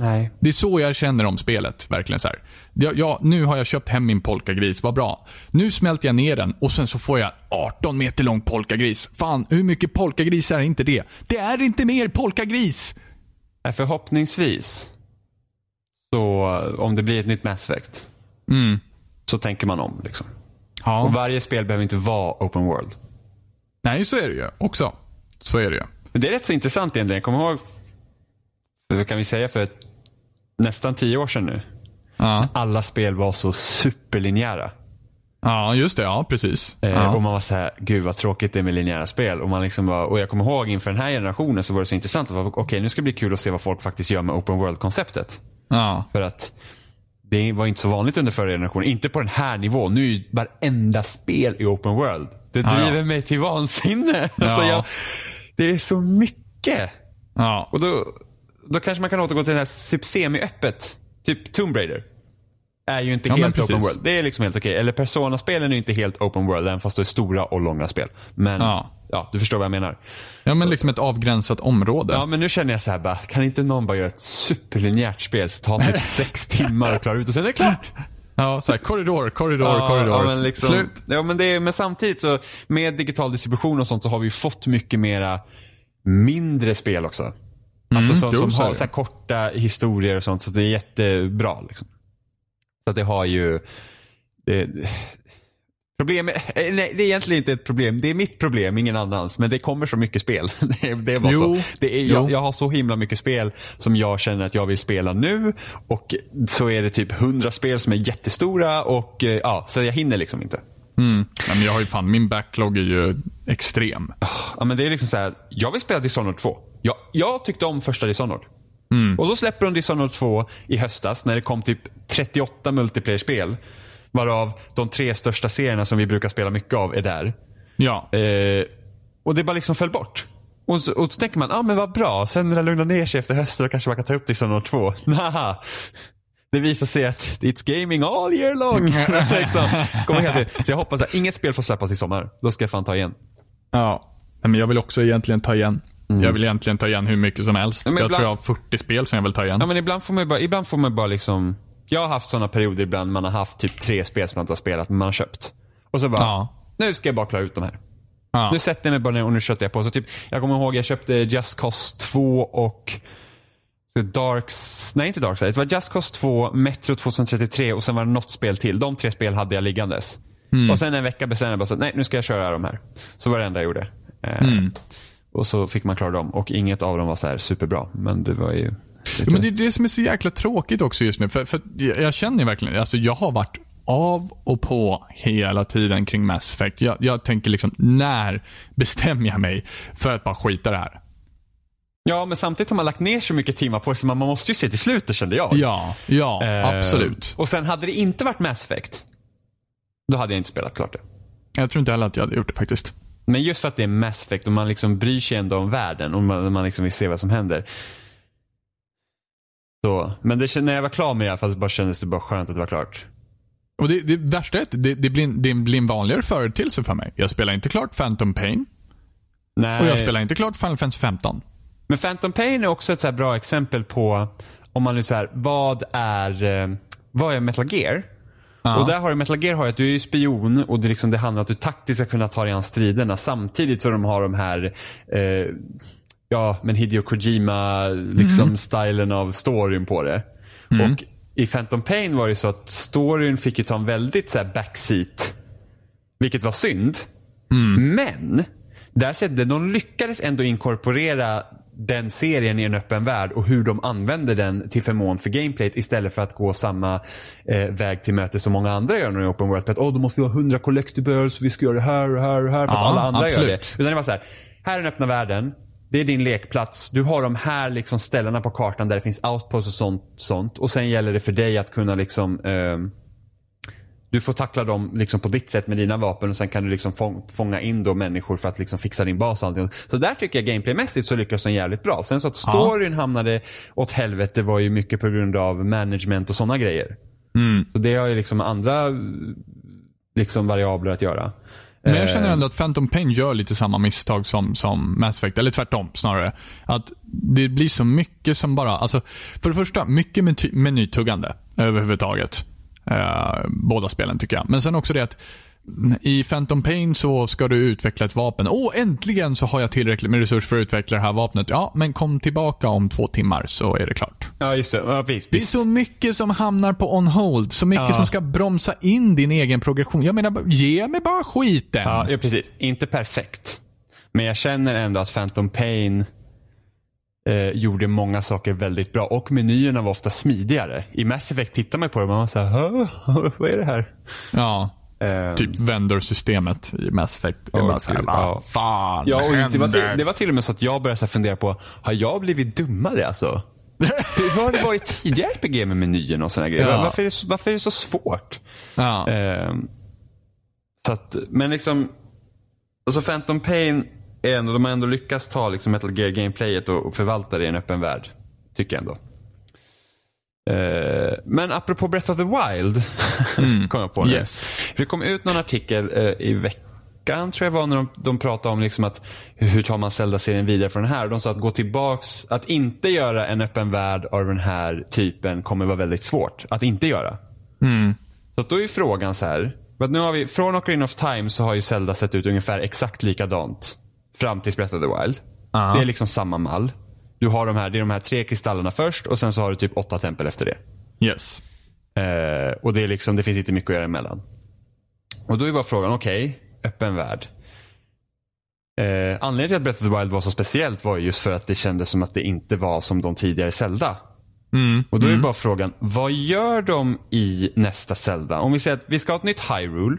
Nej. Det är så jag känner om spelet verkligen så här. Ja, ja, nu har jag köpt hem min polkagris, vad bra. Nu smälter jag ner den och sen så får jag arton meter lång polkagris. Fan, hur mycket polkagris är inte det? Det är inte mer polkagris. Nej, förhoppningsvis. Så om det blir ett nytt Mass Effect, mm. så tänker man om liksom. Ja. Och varje spel behöver inte vara open world. Nej, så är det ju också. Så är det ju. Men det är rätt så intressant egentligen. Kommer ihåg, vad kan vi säga, för ett, nästan tio år sedan nu. Ja. Alla spel var så superlinjära. Ja, just det. Ja, precis. Eh, ja. Och man var så här, gud vad tråkigt det är med linjära spel. Och, man liksom var, och jag kommer ihåg inför den här generationen så var det så intressant. Okej, okay, nu ska det bli kul att se vad folk faktiskt gör med open world-konceptet. Ja. För att det var inte så vanligt under förra generationen. Inte på den här nivån. Nu är ju varenda spel i open world. Det driver ja, ja. mig till vansinne. Ja. Alltså jag, det är så mycket. Ja. Och då, då kanske man kan återgå till det här semi-öppet. Typ Tomb Raider är ju inte ja, helt open world. Det är liksom helt okej. Eller Persona-spelen är ju inte helt open world, även fast det är stora och långa spel. Men ja. Ja, du förstår vad jag menar. Ja, men liksom ett avgränsat område. Ja, men nu känner jag så här bara, kan inte någon bara göra ett superlinjärt spel så tar typ sex timmar och klarar ut och sen är det klart. Ja, så här, korridor, korridor, ja, korridor. Ja, men liksom, slut. Ja, men, det är, men samtidigt så med digital distribution och sånt så har vi fått mycket mera mindre spel också. Alltså mm, sånt som har så här korta historier och sånt, så det är jättebra liksom. Så att det har ju... Det, Problem, nej, det är egentligen inte ett problem. Det är mitt problem, ingen annans. Men det kommer så mycket spel. Det är bara jo, så. Det är, jag, jag har så himla mycket spel som jag känner att jag vill spela nu. Och så är det typ hundra spel som är jättestora. Och ja, så jag hinner liksom inte. Mm. Men jag har ju fan, min backlog är ju extrem. Ja, men det är liksom så här. Jag vill spela Dishonored två. Jag, jag tyckte om första Dishonored. Mm. Och så släpper de Dishonored två i höstas när det kom typ trettioåtta multiplayer-spel. Varav de tre största serierna som vi brukar spela mycket av är där. Ja. Eh, och det bara liksom föll bort. Och så, och så tänker man, ja ah, men vad bra. Sen när det lugnar ner sig efter hösten och kanske man kan ta upp det som någon två. Naha. Det visar sig att it's gaming all year long. liksom. Så jag hoppas att inget spel får släppas i sommar. Då ska jag fan ta igen. Ja, men jag vill också egentligen ta igen. Mm. Jag vill egentligen ta igen hur mycket som helst. Ja, jag ibland... tror jag har fyrtio spel som jag vill ta igen. Ja, men ibland får man bara, ibland får man bara liksom... Jag har haft sådana perioder ibland man har haft typ tre spel som man inte har spelat men man har köpt. Och så bara, ja. Nu ska jag bara klara ut de här. Ja. Nu sätter jag mig bara ner och nu köttar jag på. Så typ, jag kommer ihåg jag köpte Just Cause två och... Darks, nej inte Darkside, det var Just Cause två, Metro tjugohundratrettiotre och sen var det något spel till. De tre spel hade jag liggandes. Mm. Och sen en vecka bestämde jag bara så nej, nu ska jag köra de här. Så var det enda jag gjorde. Mm. Eh, och så fick man klara dem och inget av dem var så här superbra, men det var ju lite... ja, men det är det som är så jäkla tråkigt också just nu för, för jag känner verkligen alltså jag har varit av och på hela tiden kring Mass Effect. Jag, jag tänker liksom när bestämmer jag mig för att bara skita det här. Ja, men samtidigt har man lagt ner så mycket timmar på det så man måste ju se till slutet, kände jag. Ja, ja, eh, absolut. Och sen hade det inte varit Mass Effect, då hade jag inte spelat klart det. Jag tror inte heller att jag hade gjort det faktiskt. Men just för att det är Mass Effect och man liksom bryr sig ändå om världen och man, man liksom vill se vad som händer. Så, men det, när jag var klar med det, fast bara kändes det bara skönt att det var klart. Och det, det värsta är att det, det, blir, det blir en vanligare företeelse för mig. Jag spelar inte klart Phantom Pain. Nej. Och jag spelar inte klart Final Fantasy femton. Men Phantom Pain är också ett så här bra exempel på om man nu så här, vad är vad är Metal Gear? Ja. Och där har du Metal Gear har att du är spion och det liksom det handlar om att du taktiskt ska kunna ta dig an striderna samtidigt så de har de här eh, ja, men Hideo Kojima liksom mm. stilen av storyn på det. Mm. Och i Phantom Pain var det så att storyn fick ju ta en väldigt så här backseat, vilket var synd. Mm. Men där ser det de lyckades ändå inkorporera den serien i en öppen värld och hur de använder den till förmån för gameplayt istället för att gå samma eh, väg till möte som många andra gör när de är open world. Åh, oh, då måste vi ha hundra collectibles, vi ska göra det här och här och här för ja, att alla andra absolut. Gör det. Utan det var så här, här är den öppna världen, det är din lekplats, du har de här liksom ställena på kartan där det finns outposts och sånt, sånt. Och sen gäller det för dig att kunna liksom eh, du får tackla dem liksom på ditt sätt med dina vapen och sen kan du liksom få, fånga in då människor för att liksom fixa din bas och allting. Så där tycker jag gameplaymässigt så lyckas den jävligt bra. Sen så att storyn ja. hamnade åt helvete var ju mycket på grund av management och sådana grejer. Mm. Så det har ju liksom andra liksom variabler att göra. Men jag känner ändå att Phantom Pain gör lite samma misstag som, som Mass Effect. Eller tvärtom snarare. Att det blir så mycket som bara... Alltså, för det första, mycket meny- menytuggande överhuvudtaget. Uh, båda spelen tycker jag. Men sen också det att i Phantom Pain så ska du utveckla ett vapen. Åh, oh, äntligen så har jag tillräckligt med resurser för att utveckla det här vapnet. Ja, men kom tillbaka om två timmar så är det klart. Ja, just det. Ja, visst, det är visst. Så mycket som hamnar på on hold. Så mycket ja. som ska bromsa in din egen progression. Jag menar, ge mig bara skiten. Ja, ja precis. Inte perfekt. Men jag känner ändå att Phantom Pain... Eh, gjorde många saker väldigt bra och menyerna var ofta smidigare. I Mass Effect tittar man på det och man var så här, vad är det här? Ja, um, typ vendorsystemet i Mass Effect. Det var så här, ja. Fan, ja, och det, var till, det var till och med så att jag började så här fundera på, har jag blivit dummare alltså? Hur har det varit tidigare R P G med menyn och sådana grejer? Ja. Varför, är det, varför är det så svårt? Ja. Eh, så att, men liksom alltså Phantom Pain ändå, de har ändå lyckats ta liksom Metal Gear gameplayet och förvalta det i en öppen värld, tycker jag ändå. Eh, men apropå Breath of the Wild mm. kom jag på nu. Yes. Det kom ut någon artikel eh, i veckan tror jag var när de, de pratade om liksom att hur tar man Zelda-serien vidare från den här. De sa att gå tillbaks, att inte göra en öppen värld av den här typen kommer vara väldigt svårt att inte göra. Mm. Så då är ju frågan så här, nu har vi, från Ocarina of Time så har ju Zelda sett ut ungefär exakt likadant fram till Breath of the Wild. Uh-huh. Det är liksom samma mall. Du har de här, det är de här tre kristallerna först och sen så har du typ åtta tempel efter det. Yes. Eh, och det är liksom, det finns inte mycket att göra emellan. Och då är bara frågan, okej, okay, öppen värld. Eh, anledningen till att Breath of the Wild var så speciellt var just för att det kändes som att det inte var som de tidigare Zelda. Mm. Och då är mm. bara frågan, vad gör de i nästa Zelda? Om vi säger att vi ska ha ett nytt Hyrule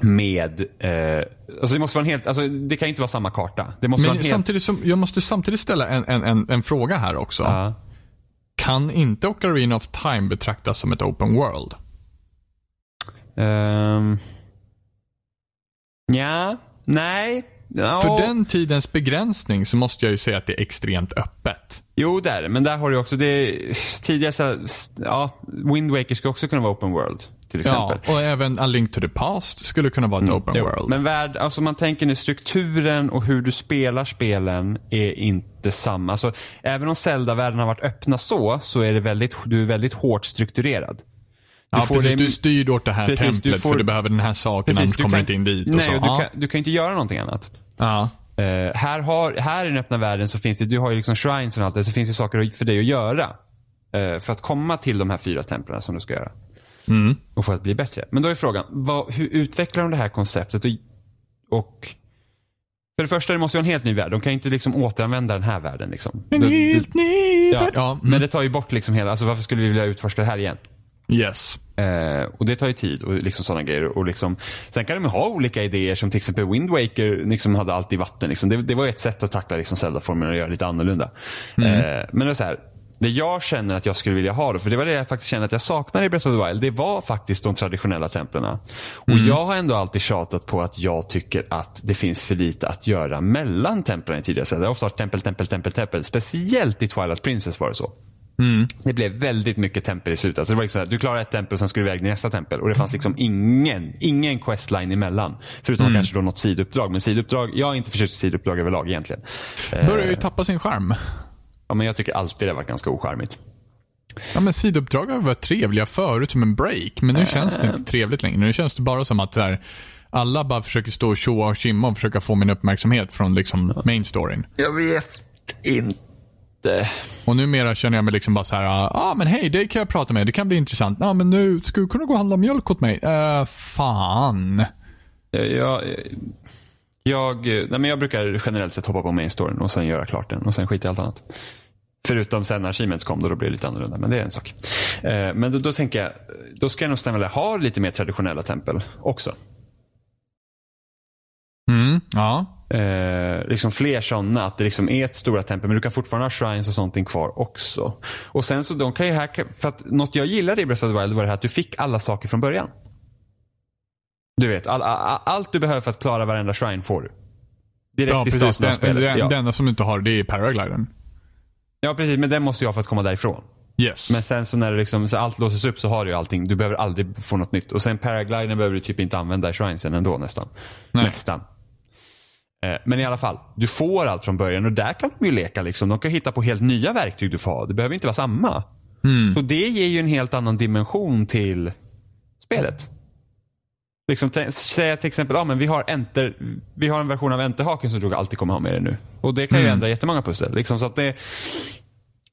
med eh, alltså det måste vara en helt, alltså det kan inte vara samma karta. Det måste Men vara samtidigt som jag måste samtidigt ställa en en en, en fråga här också. Uh. Kan inte Ocarina of Time betraktas som ett open world? Um, ja, nej. No. För den tidens begränsning så måste jag ju säga att det är extremt öppet. Jo, där, men där har du också det tidigaste, ja, Wind Waker skulle också kunna vara open world till exempel. Ja, och även A Link to the Past skulle kunna vara ett mm, open jo. world. Men värld, alltså man tänker nu strukturen och hur du spelar spelen är inte samma. Alltså, även om Zelda-världen har varit öppna så så är det väldigt, du är väldigt hårt strukturerad. Du, ja, precis, det... du styr åt det här precis, templet du får... för du behöver den här saken, precis, annars kommer kan... inte in dit. Och nej, så. Och du, ja. kan, du kan inte göra någonting annat. Ja. Uh, här, har, här i den öppna världen så finns det, du har ju liksom shrines och allt det, så finns det saker för dig att göra uh, för att komma till de här fyra templen som du ska göra. Mm. Och för att bli bättre. Men då är frågan, vad, hur utvecklar de det här konceptet? Och, och för det första, det måste ju vara en helt ny värld. De kan ju inte liksom återanvända den här världen liksom. En du, helt du, ny värld. Ja, mm. Men det tar ju bort liksom hela, alltså varför skulle vi vilja utforska det här igen? Yes. Eh, och det tar ju tid och liksom sådana grejer och liksom, sen kan de ha olika idéer som till exempel Wind Waker liksom hade allt i vatten liksom. det, det var ett sätt att tackla liksom Zelda-formen och göra lite annorlunda. Mm. eh, men det är så här, det jag känner att jag skulle vilja ha då, för det var det jag faktiskt kände att jag saknade i Breath of the Wild, det var faktiskt de traditionella templerna. Och mm. jag har ändå alltid tjatat på att jag tycker att det finns för lite att göra mellan templen i tidigare Zelda. Det har ofta varit tempel, tempel, tempel, tempel, speciellt i Twilight Princess var det så. Mm. Det blev väldigt mycket tempel i slutet. Alltså det var liksom så här, du klarar ett tempel och sen skulle du iväg till nästa tempel. Och det fanns liksom ingen Ingen questline emellan. Förutom mm. kanske då något siduppdrag. Men siduppdrag, jag är inte förtjust i siduppdrag överlag egentligen. Börjar ju tappa sin charm. Ja, men jag tycker alltid det var ganska oskärmigt. Ja, men siduppdrag var trevliga förut som en break. Men nu äh... känns det inte trevligt längre. Nu känns det bara som att där, alla bara försöker stå och tjoa och kimma och försöka få min uppmärksamhet från liksom main storyn. Jag vet inte. Och numera känner jag mig liksom bara så här, ja ah, men hej, det kan jag prata med, det kan bli intressant. Ja, ah, men nu ska du kunna gå och handla mjölk åt mig. Uh, fan. Jag, jag, nej, men jag brukar generellt sett hoppa på main storyn och sen göra klart den och sen skita i allt annat. Förutom sen när Achievements kom då, då blir det lite annorlunda, men det är en sak. Uh, men då, då tänker jag, då ska jag nog snälla ha lite mer traditionella tempel också. Mm, ja. Eh, liksom fler sådana, att det liksom är ett stora tempel, men du kan fortfarande ha shrines och sånt kvar också. Och sen så de kan ju här, för att något jag gillade i Breath of the Wild var det här att du fick alla saker från början. Du vet, all, all, allt du behöver för att klara varenda shrine får du direkt, ja, i precis, den, spelet. Den, ja. Den som du inte har, det är paragliden. Ja precis, men den måste jag ha för att komma därifrån. Yes. Men sen så när det liksom, så allt låses upp så har du ju allting, du behöver aldrig få något nytt. Och sen paragliden behöver du typ inte använda i shrinesen ändå nästan. Nej. Nästan. Men i alla fall, du får allt från början. Och där kan de ju leka liksom. De kan hitta på helt nya verktyg du får ha. Det behöver inte vara samma. Mm. Så det ger ju en helt annan dimension till spelet. Liksom, t- säga till exempel, ja, men vi har enter, vi har en version av enterhaken som du alltid kommer ha med dig nu. Och det kan mm. ju ändra jättemånga pussel liksom, så, att det,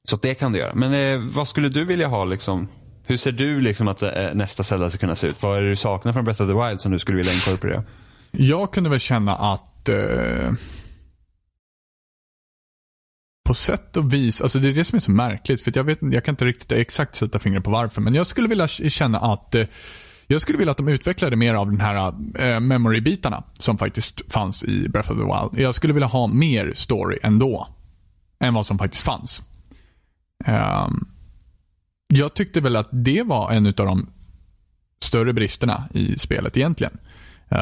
så att det kan du göra. Men eh, vad skulle du vilja ha liksom? Hur ser du liksom att eh, nästa Zelda ska kunna se ut? Vad är det du saknar från Breath of the Wild som du skulle vilja inkorporera? Jag kunde väl känna att på sätt och vis, alltså det är det som är så märkligt, för jag vet, jag kan inte riktigt exakt sätta fingret på varför, men jag skulle vilja känna att jag skulle vilja att de utvecklade mer av den här äh, memory-bitarna som faktiskt fanns i Breath of the Wild. Jag skulle vilja ha mer story ändå än vad som faktiskt fanns. Um, jag tyckte väl att det var en av de större bristerna i spelet egentligen.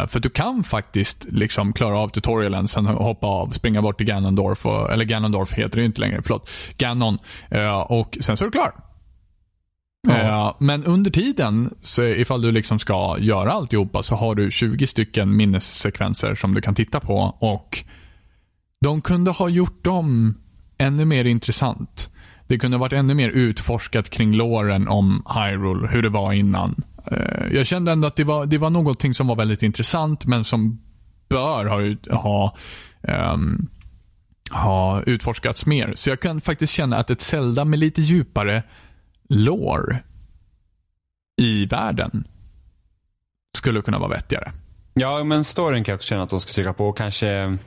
För du kan faktiskt liksom klara av tutorialen, sen hoppa av, springa bort till Ganondorf och, eller Ganondorf heter det inte längre, förlåt, Ganon, och sen så är du klar. Ja. Men under tiden så ifall du liksom ska göra alltihopa så har du tjugo stycken minnessekvenser som du kan titta på, och de kunde ha gjort dem ännu mer intressant. Det kunde ha varit ännu mer utforskat kring låren om Hyrule, hur det var innan. Jag kände ändå att det var, det var någonting som var väldigt intressant, men som bör ha, ut, ha, um, ha utforskats mer. Så jag kan faktiskt känna att ett Zelda med lite djupare lore i världen skulle kunna vara vettigare. Ja, men storyn kan jag också känna att de ska trycka på, och kanske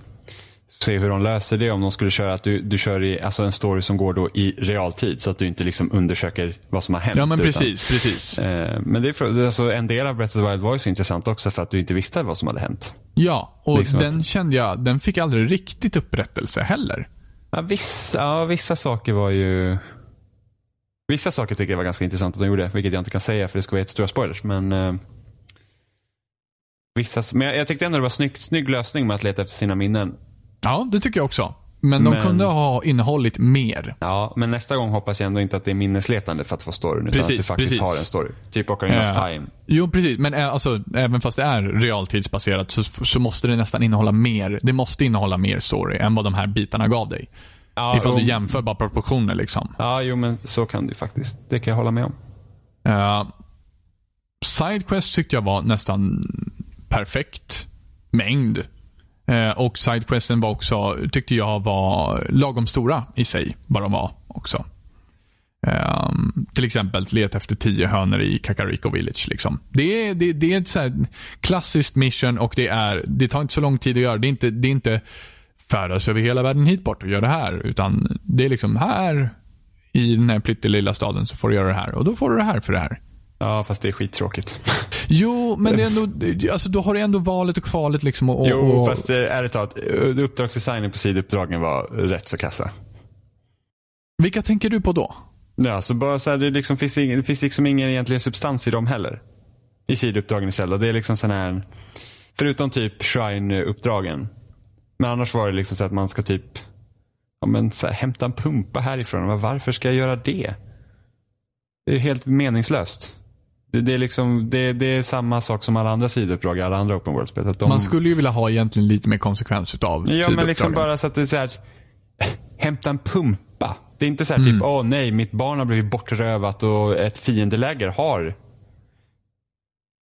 se hur de löser det om de skulle köra att du, du kör i, alltså en story som går då i realtid, så att du inte liksom undersöker vad som har hänt. Ja, men precis, utan, precis. Eh, men det är, alltså en del av Breath of the Wild var ju så intressant också för att du inte visste vad som hade hänt. Ja, och liksom den att, kände jag, den fick aldrig riktigt upprättelse heller. Ja, vissa, ja, vissa saker var ju... Vissa saker tycker jag var ganska intressant att de gjorde, vilket jag inte kan säga för det ska vara ett stort spoilers, men... Eh, vissa, men jag, jag tyckte ändå det var snygg, snygg lösning med att leta efter sina minnen. Ja, det tycker jag också. Men de men, kunde ha innehållit mer. Ja, men nästa gång hoppas jag ändå inte att det är minnesletande för att få storyn, utan precis, att du faktiskt precis. har en story. Typ Ocarina of Time. Jo, precis. Men alltså, även fast det är realtidsbaserat så, så måste det nästan innehålla mer. Det måste innehålla mer story än vad de här bitarna gav dig. Ja, ifall och, du jämför bara proportioner liksom. Ja, jo, men så kan du faktiskt. Det kan jag hålla med om. Uh, Sidequest tyckte jag var nästan perfekt mängd. Eh, och sidequesten var också, tyckte jag var lagom stora i sig, vad de var också. Eh, till exempel leta efter tio hönor i Kakariko Village liksom. Det är, det, det är ett så här klassiskt mission, och det, är, det tar inte så lång tid att göra. Det är inte, det är inte färdas över hela världen hit bort och gör det här, utan det är liksom här i den här pyttelilla staden så får du göra det här, och då får du det här för det här. Ja, fast det är skittråkigt. Jo, men det är ändå, alltså, då har du ändå valet och kvalet liksom. Och, och, jo, fast det är ett att uppdragsdesignen på siduppdragen var rätt så kassa. Vilka tänker du på då? Ja, så bara så här, det liksom finns ingen, det finns liksom ingen egentlig substans i dem heller. I siduppdragen i Zelda. Det är liksom sån här, förutom typ shrine-uppdragen. Men annars var det liksom så att man ska typ, ja, men så här, hämta en pumpa härifrån. Varför ska jag göra det? Det är helt meningslöst. Det, det, är liksom, det, det är samma sak som alla andra sidouppdrag, alla andra open world-spel. Att de... Man skulle ju vilja ha egentligen lite mer konsekvens utav ja, men liksom bara så att det är så här, hämta en pumpa. Det är inte så här mm. typ, åh oh, nej, mitt barn har blivit bortrövat och ett fiendeläger har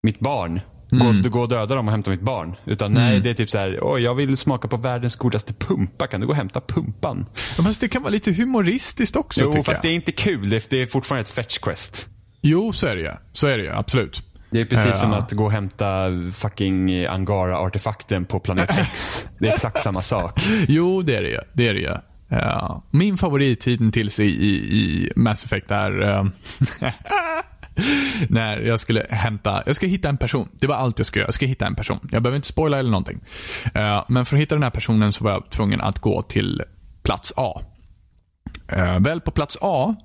mitt barn. Gå, mm. gå och döda dem och hämta mitt barn. Utan mm. nej, det är typ så här, åh, jag vill smaka på världens godaste pumpa. Kan du gå och hämta pumpan? Ja, fast det kan vara lite humoristiskt också. Jo, fast jag. det är inte kul. Det är fortfarande ett fetch quest. Jo, så är det ju. Så är det ju, absolut. Det är precis uh. som att gå och hämta fucking Angara-artefakten på planet X. Det är exakt samma sak. Jo, det är det ju. Det är det ju. Uh. Min favorit hittills i, i, i Mass Effect är... Uh... när jag skulle hämta jag ska hitta en person, det var allt jag skulle göra. Jag ska hitta en person, jag behöver inte spoila eller någonting, uh, men för att hitta den här personen så var jag tvungen att gå till plats A. uh, Väl på plats A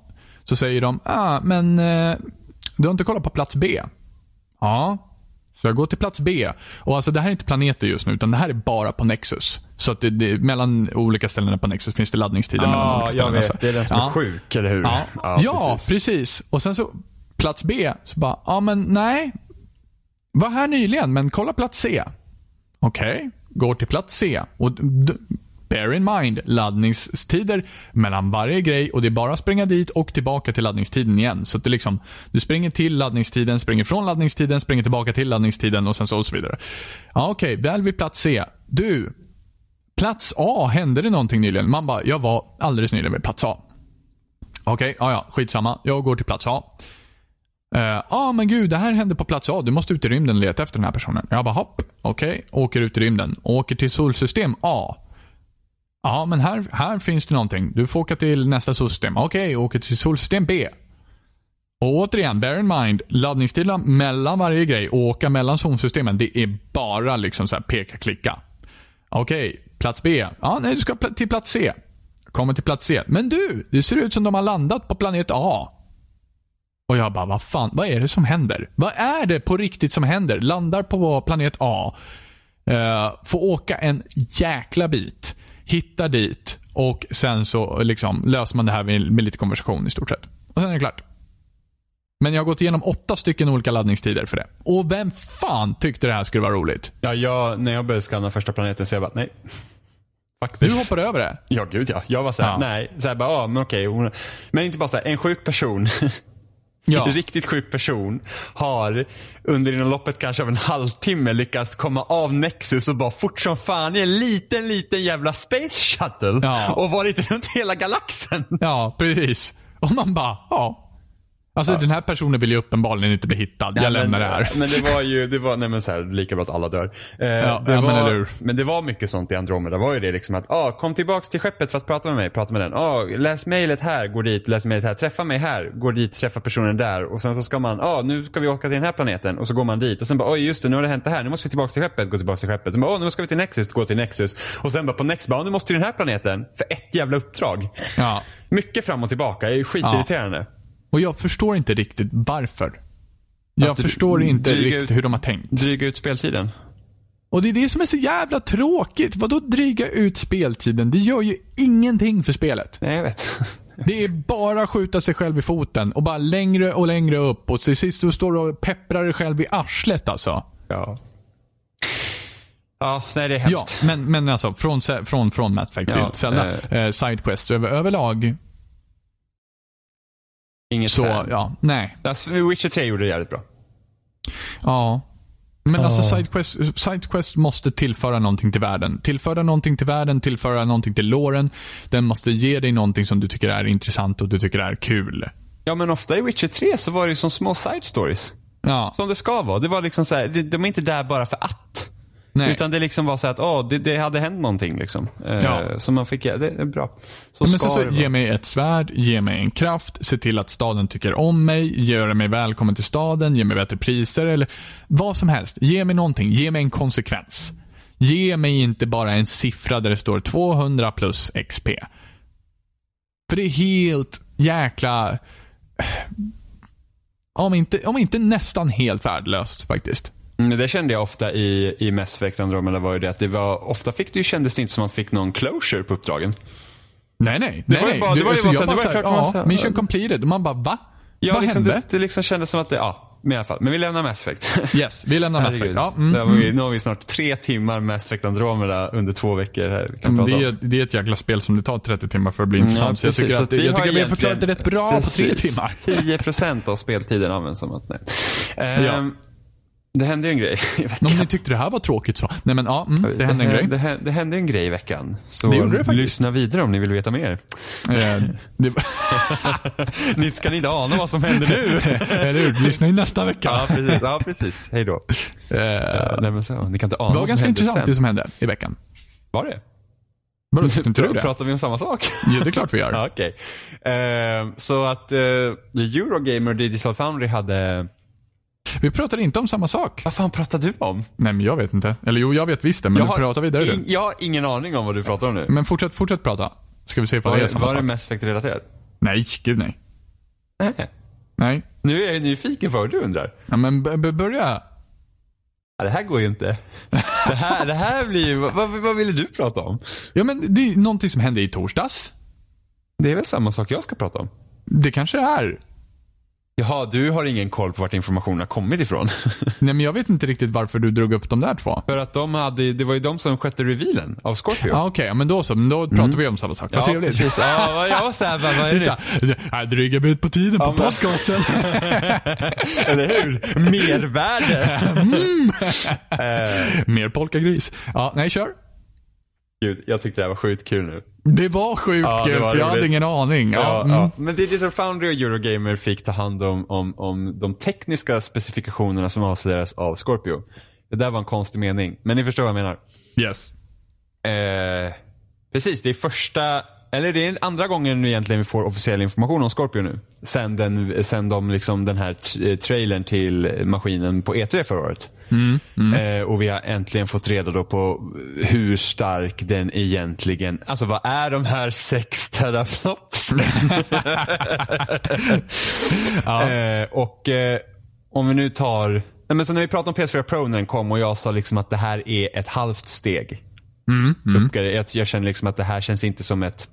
så säger de, ah, men uh, du har inte kollat på plats B. Ja, så jag går till plats B. Och alltså det här är inte planeter just nu, utan det här är bara på Nexus. Så att det, det, mellan olika ställena på Nexus finns det laddningstider. Ja, jag vet, det är den som är ja. sjuk, eller hur? Ja, ja, ja precis. precis Och sen så plats B, så bara, ja men nej, var här nyligen, men kolla plats C. Okej, okay. Går till plats C. Och d- bear in mind, laddningstider mellan varje grej, och det är bara att springa dit och tillbaka till laddningstiden igen. Så att det liksom, du springer till laddningstiden, springer från laddningstiden, springer tillbaka till laddningstiden och sen så, och så vidare. Ja okej, okay. Väl vid plats C. Du, plats A, hände det någonting nyligen? Man bara, jag var alldeles nyligen vid plats A. Okej, okay, ja ja, skitsamma, jag går till plats A. Ja, uh, ah, men gud, det här hände på plats A. Du måste ut i rymden och leta efter den här personen. Jag bara, hopp, okej, okay. Åker ut i rymden. Åker till solsystem A. Ja, ah, men här, här finns det någonting. Du får åka till nästa solsystem. Okej, okay, åker till solsystem B. Och återigen, bear in mind, laddningstiderna mellan varje grej, åka mellan solsystemen, det är bara liksom så här peka, klicka. Okej, okay, plats B. Ja, ah, nej, du ska till plats C. Kommer till plats C. Men du, det ser ut som de har landat på planet A. Och jag bara, vad fan, vad är det som händer? Vad är det på riktigt som händer? Landar på planet A. Eh, får åka en jäkla bit. Hitta dit. Och sen så liksom löser man det här med, med lite konversation i stort sett. Och sen är det klart. Men jag har gått igenom åtta stycken olika laddningstider för det. Och vem fan tyckte det här skulle vara roligt? Ja, jag, när jag började skanna första planeten så jag bara, nej. Faktiskt. Du hoppade över det? Ja, gud ja. Jag var såhär, ja. nej. Såhär bara, ja, men okej. Hon... Men inte bara såhär, en sjuk person... Ja. En riktigt sjuk person har under inom loppet kanske av en halvtimme lyckats komma av Nexus och bara fort som fan i en liten, liten jävla space shuttle ja. och varit runt hela galaxen. Ja, precis. Och man bara, ja. Alltså ja. den här personen vill ju uppenbarligen inte bli hittad. Jag ja, lämnar men, det här. Men det var ju, det var, nej men så här, lika bra att alla dör. Eh, ja, det ja, var, men, men det var mycket sånt i Andromeda. Det var ju det liksom att, ah, kom tillbaks till skeppet för att prata med mig, prata med den. Ah, läs mejlet här, går dit, läs mejlet här, träffa mig här, går dit, träffa personen där. Och sen så ska man, ah, nu ska vi åka till den här planeten. Och så går man dit och sen bara, oj just det, nu har det hänt det här. Nu måste vi tillbaks till skeppet, gå tillbaks till skeppet. Och bara, åh, nu ska vi till Nexus, gå till Nexus. Och sen bara på Nexus, bara, nu måste vi till den här planeten för ett jävla uppdrag. Ja. Mycket fram och tillbaka, det är ju skitirriterande. Ja. Och jag förstår inte riktigt varför. Jag förstår inte riktigt hur de har tänkt. Dryga ut speltiden. Och det är det som är så jävla tråkigt. Vadå dryga ut speltiden? Det gör ju ingenting för spelet. Nej, jag vet. Det är bara skjuta sig själv i foten och bara längre och längre upp och till sist du står och pepprar dig själv i arslet alltså. Ja. Ja, nej, det är hemskt. Ja, men men alltså från från från Mass Effect ja, Zelda eh, eh, sidequest över, överlag. Inget så fan. Ja, nej. Witcher tre gjorde det jävligt bra. Ja. Men oh. alltså sidequest, sidequest måste tillföra någonting till världen. Tillföra någonting till världen, tillföra någonting till låren. Den måste ge dig någonting som du tycker är intressant och du tycker är kul. Ja, men ofta i Witcher tre så var det ju som små side stories. Ja. Som det ska vara. Det var liksom så här, de är inte där bara för att. Nej. Utan det liksom var så att oh, det, det hade hänt någonting liksom. Ja. Eh, som man fick, det är bra. Så men ska så, det ge mig ett svärd, ge mig en kraft, se till att staden tycker om mig, göra mig välkommen till staden, ge mig bättre priser eller vad som helst. Ge mig någonting, ge mig en konsekvens. Ge mig inte bara en siffra där det står tvåhundra plus X P. För det är helt jäkla om inte, om inte nästan helt värdelöst faktiskt. Det kände jag ofta i, i Mass Effect Andromeda var ju det att det var, ofta fick det ju, kändes det inte som att man fick någon closure på uppdragen. Nej, nej. Det nej, var ju bara, det var ju bara, så, bara så, det var klart man sa. Mission completed. Man bara, va? Ja, vad liksom, hände? Det, det liksom kändes som att det, ja, i alla fall. Men vi lämnar Mass Effect. Yes, vi lämnar Mass Effect. Ja, mm, mm. Vi, nu har vi snart tre timmar Mass Effect Andromeda under två veckor här. Vi kan mm, det, är, det är ett jäkla spel som det tar trettio timmar för att bli intressant. Mm, så precis, jag tycker att, vi, jag tycker att vi har förklarat det rätt bra på tre timmar. tio procent av speltiden används som att, nej. Ja. Det hände ju en grej i veckan. Om ni tyckte det här var tråkigt så. Nej men ja, mm, det hände en grej. Det hände, det hände en grej i veckan. Så det lyssna vidare om ni vill veta mer. Eh, det... ni kan inte ana vad som händer nu. Eller hur? Lyssna ju nästa vecka. Ja, precis. Ja, precis. Hej då. Eh, Nej, men så, ni kan inte ana vad som hände. Det var ganska intressant sen. Det som hände i veckan. Var det? Var det inte tror det? Pratar vi om samma sak? Ja, det är klart vi gör. Ja, okej. Okay. Eh, så att eh, Eurogamer och Digital Foundry hade... Vi pratade inte om samma sak. Vad fan pratade du om? Nej, men jag vet inte. Eller jo, jag vet visst det, men jag du har pratar vidare in, du. Jag har ingen aning om vad du pratar om nu. Men fortsätt, fortsätt prata. Ska vi se på det är samma var sak. Var det Mass Effect-relaterat? Nej, gud nej. Nej. Nej. Nu är jag nyfiken på vad du undrar. Ja, men b- b- börja. Ja, det här går ju inte. Det här, det här blir ju... Vad, vad ville du prata om? Ja, men det är någonting som hände i torsdags. Det är väl samma sak jag ska prata om. Det kanske det är. Jaha, du har ingen koll på vart informationen har kommit ifrån. Nej, men jag vet inte riktigt varför du drog upp de där två. För att de hade, det var ju de som skötte revealen av Scorpio. Ah, okej, okay, men då så, men då pratar mm. vi om samma sak. Vad ja, trevligt. Precis. Ja, jag var så här, vad är det? Titta, dryga mig ut på tiden ja, på men... podcasten. Eller hur? Mervärde. mm. uh... Mer polkagris. Ja, nej, kör. Gud, jag tyckte det här var sjukt kul nu. Det var sjukt ja, kul, var för jag hade ingen aning. Ja, ja, mm. ja. Men Digital Foundry och Eurogamer fick ta hand om, om, om de tekniska specifikationerna som avslöjades av Scorpio. Det där var en konstig mening, men ni förstår vad jag menar. Yes. Eh, precis, det är första... Eller det är andra gången nu egentligen vi får officiell information om Scorpio nu. Sen, den, sen de liksom den här t- trailern till maskinen på E tre förra året. Mm, mm. Eh, och vi har äntligen fått reda då på hur stark den egentligen... Alltså vad är de här sex teraflops? ja. eh, och eh, om vi nu tar... Nej, men så när vi pratade om P S fyra Pro när den kom och jag sa liksom att det här är ett halvt steg. Mm, mm. Jag, jag känner liksom att det här känns inte som ett...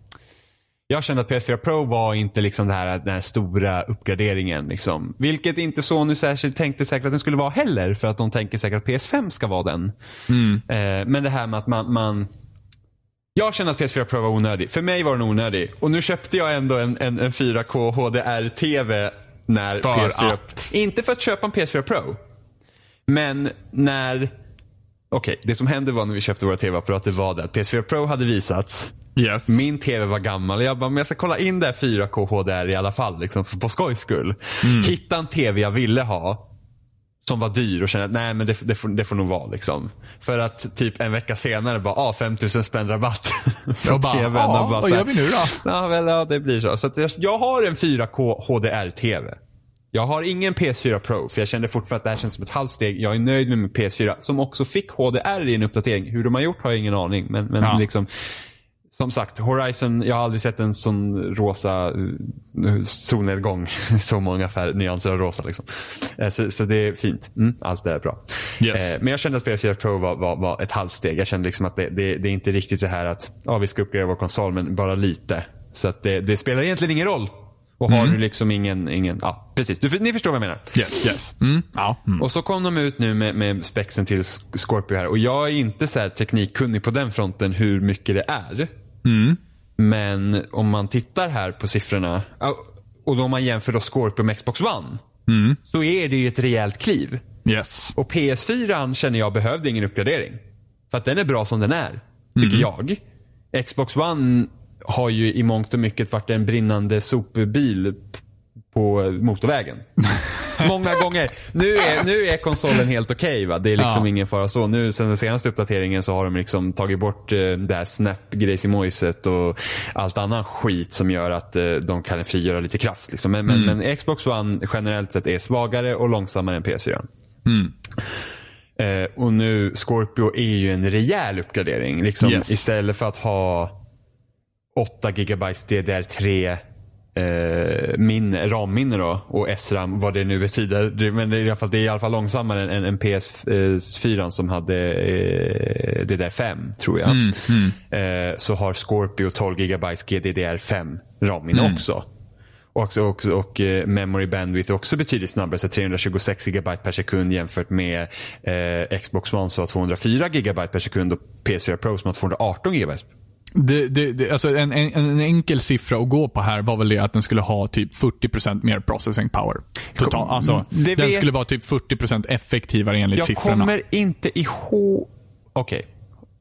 Jag kände att P S fyra Pro var inte liksom det här, den här stora uppgraderingen. Liksom. Vilket inte så nu särskilt tänkte säkert att den skulle vara heller. För att de tänker säkert att P S fem ska vara den. Mm. Eh, men det här med att man, man... Jag kände att P S fyra Pro var onödig. För mig var den onödig. Och nu köpte jag ändå en, en, en fyra K H D R T V när för P S fyra... Att. Inte för att köpa en P S fyra Pro. Men när... Okej, okay, det som hände var när vi köpte våra tv-apparater var det att P S fyra Pro hade visats. Yes. Min tv var gammal. Jag bara, men jag ska kolla in det fyra K H D R i alla fall. Liksom, för på skojs skull. Mm. Hitta en tv jag ville ha. Som var dyr och kände att nej, men det, det, får, det får nog vara. Liksom. För att typ en vecka senare bara, ah, femtusen spänn rabatt. Och bara, tvn, ah, och bara, vad gör vi nu då? Ja, väl, ja det blir så. Så att jag, jag har en fyra K H D R T V. Jag har ingen P S fyra Pro, för jag kände fortfarande att det här känns som ett halvsteg. Jag är nöjd med min P S fyra, som också fick H D R i en uppdatering. Hur de har gjort har jag ingen aning. Men, men ja. liksom, som sagt, Horizon, jag har aldrig sett en sån rosa solnedgång, så många färger, nyanser av rosa liksom. Så, så det är fint. Mm, allt det är bra. Yes. Men jag kände att P S fyra Pro var, var, var ett halvsteg. Jag kände liksom att det, det, det är inte riktigt det här att ja, vi ska uppgradera vår konsol, men bara lite. Så att det, det spelar egentligen ingen roll. Och har mm. du liksom ingen... ingen ja, precis. Du, ni förstår vad jag menar. Yes, yes. Mm. Ja. Mm. Och så kom de ut nu med, med spexen till Scorpio här. Och jag är inte så här teknikkunnig på den fronten hur mycket det är. Mm. Men om man tittar här på siffrorna och då om man jämför då Scorpio med Xbox One mm. så är det ju ett rejält kliv. Yes. Och P S fyra känner jag behövde ingen uppgradering. För att den är bra som den är, tycker mm. jag. Xbox One... har ju i mångt och mycket varit en brinnande sopbil på motorvägen. Många gånger. Nu är, nu är konsolen helt okej, okay, va? Det är liksom ja. ingen fara så. Nu, sen den senaste uppdateringen så har de liksom tagit bort eh, det här snap-grejsimojset och allt annan skit som gör att eh, de kan frigöra lite kraft. Liksom. Men, mm. men, men Xbox One generellt sett är svagare och långsammare än P S fyra. Mm. Eh, och nu, Scorpio är ju en rejäl uppgradering. Liksom, yes. Istället för att ha... åtta gigabyte D D R tre eh, min, ramminne då och S RAM, vad det nu betyder, men det är i alla fall, det är i alla fall långsammare än, än P S fyra som hade eh, D D R fem tror jag. Mm, mm. Eh, så har Scorpio tolv gigabyte G D D R fem ramminne mm. också. Och, och, och eh, memory bandwidth också betydligt snabbare, så trehundratjugosex gigabyte per sekund jämfört med eh, Xbox One som har tvåhundrafyra gigabyte per sekund och P S fyra Pro som har tvåhundraarton gigabyte. Det, det, det, alltså en, en, en enkel siffra att gå på här var väl det att den skulle ha typ fyrtio procent mer processing power total. Alltså, det den vet... skulle vara typ fyrtio procent effektivare enligt jag siffrorna. Jag kommer inte ihåg... Okej, okay.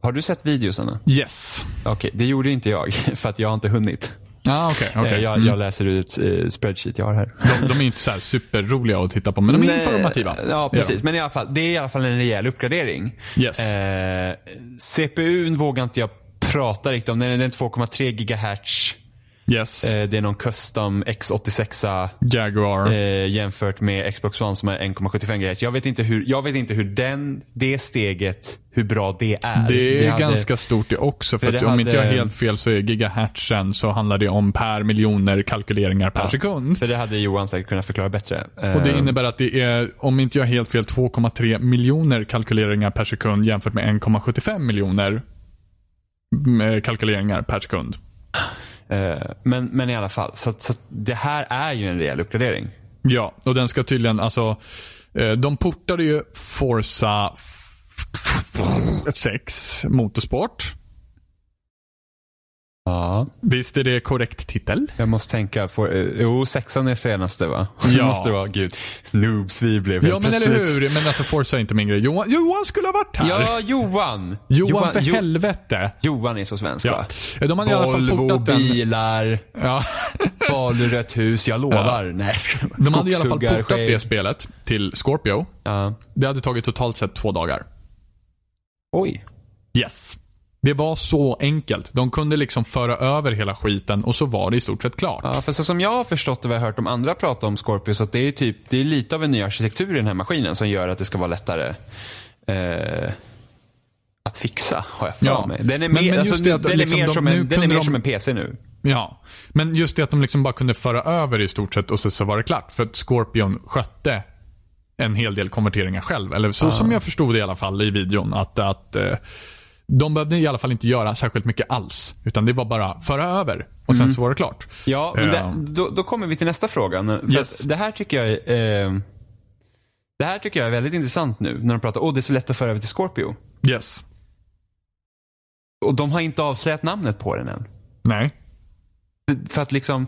Har du sett videosarna? Yes. Okej, okay. Det gjorde inte jag för att jag har inte hunnit. Ah, okay, okay. Jag, mm. jag läser ut ett spreadsheet jag har här. De, de är inte så här superroliga att titta på, men de är informativa. Ja, precis. Ja. Men i alla fall, det är i alla fall en rejäl uppgradering. Yes. Eh, C P U:n vågar inte jag pratar riktigt om, den är två komma tre gigahertz. Yes. Eh, det är någon custom X åttiosex Jaguar eh, jämfört med Xbox One som är en komma sjuttiofem gigahertz. Jag vet inte hur jag vet inte hur den det steget, hur bra det är. Det är det hade, ganska stort det också för, för att om hade, inte jag är helt fel så är gigahertzen så handlar det om per miljoner kalkyleringar per ja, sekund. För det hade Johan säkert kunnat förklara bättre. Och det innebär att det är, om inte jag är helt fel, två komma tre miljoner kalkyleringar per sekund jämfört med en komma sjuttiofem miljoner. Kalkyleringar per sekund. Men, men i alla fall så, så det här är ju en rejäl uppgradering. Ja, och den ska tydligen alltså, de portade ju Forza sex Motorsport. Ja. Visst är det korrekt titel? Jag måste tänka, för, jo, sexan är senaste va? Ja. Måste det vara, gud, noobs vi blev. Ja, men precis. Eller hur? Men alltså Forza är inte min grej. Johan, Johan skulle ha varit här. Ja, Johan. Johan, Johan för jo- helvete. Johan är så svensk ja. va? De har Volvo, bilar, ja. Valrött hus, jag lovar. Ja. Nej, de hade i alla fall portat själv. Det spelet till Scorpio. Ja. Det hade tagit totalt sett två dagar. Oj. Yes. Det var så enkelt. De kunde liksom föra över hela skiten och så var det i stort sett klart. Ja, för så som jag har förstått det, vad jag har hört de andra prata om Scorpio, så att det är typ, det är lite av en ny arkitektur i den här maskinen som gör att det ska vara lättare eh, att fixa, har jag för ja. mig. Den är mer, men, men alltså, att, den är liksom, mer, de, som, en, den är mer de... som en P C nu. Ja, men just det att de liksom bara kunde föra över i stort sett och så, så var det klart. För att Scorpion skötte en hel del konverteringar själv. Eller så ja. som jag förstod det i alla fall i videon, att... att de behövde i alla fall inte göra särskilt mycket alls, utan det var bara föra över och sen mm. så var det klart. Ja, men det, då, då kommer vi till nästa frågan. För yes. att det här tycker jag eh, det här tycker jag är väldigt intressant nu när de pratar, åh oh, det är så lätt att föra över till Scorpio. Yes. Och de har inte avslöjat namnet på den än. Nej. För att liksom,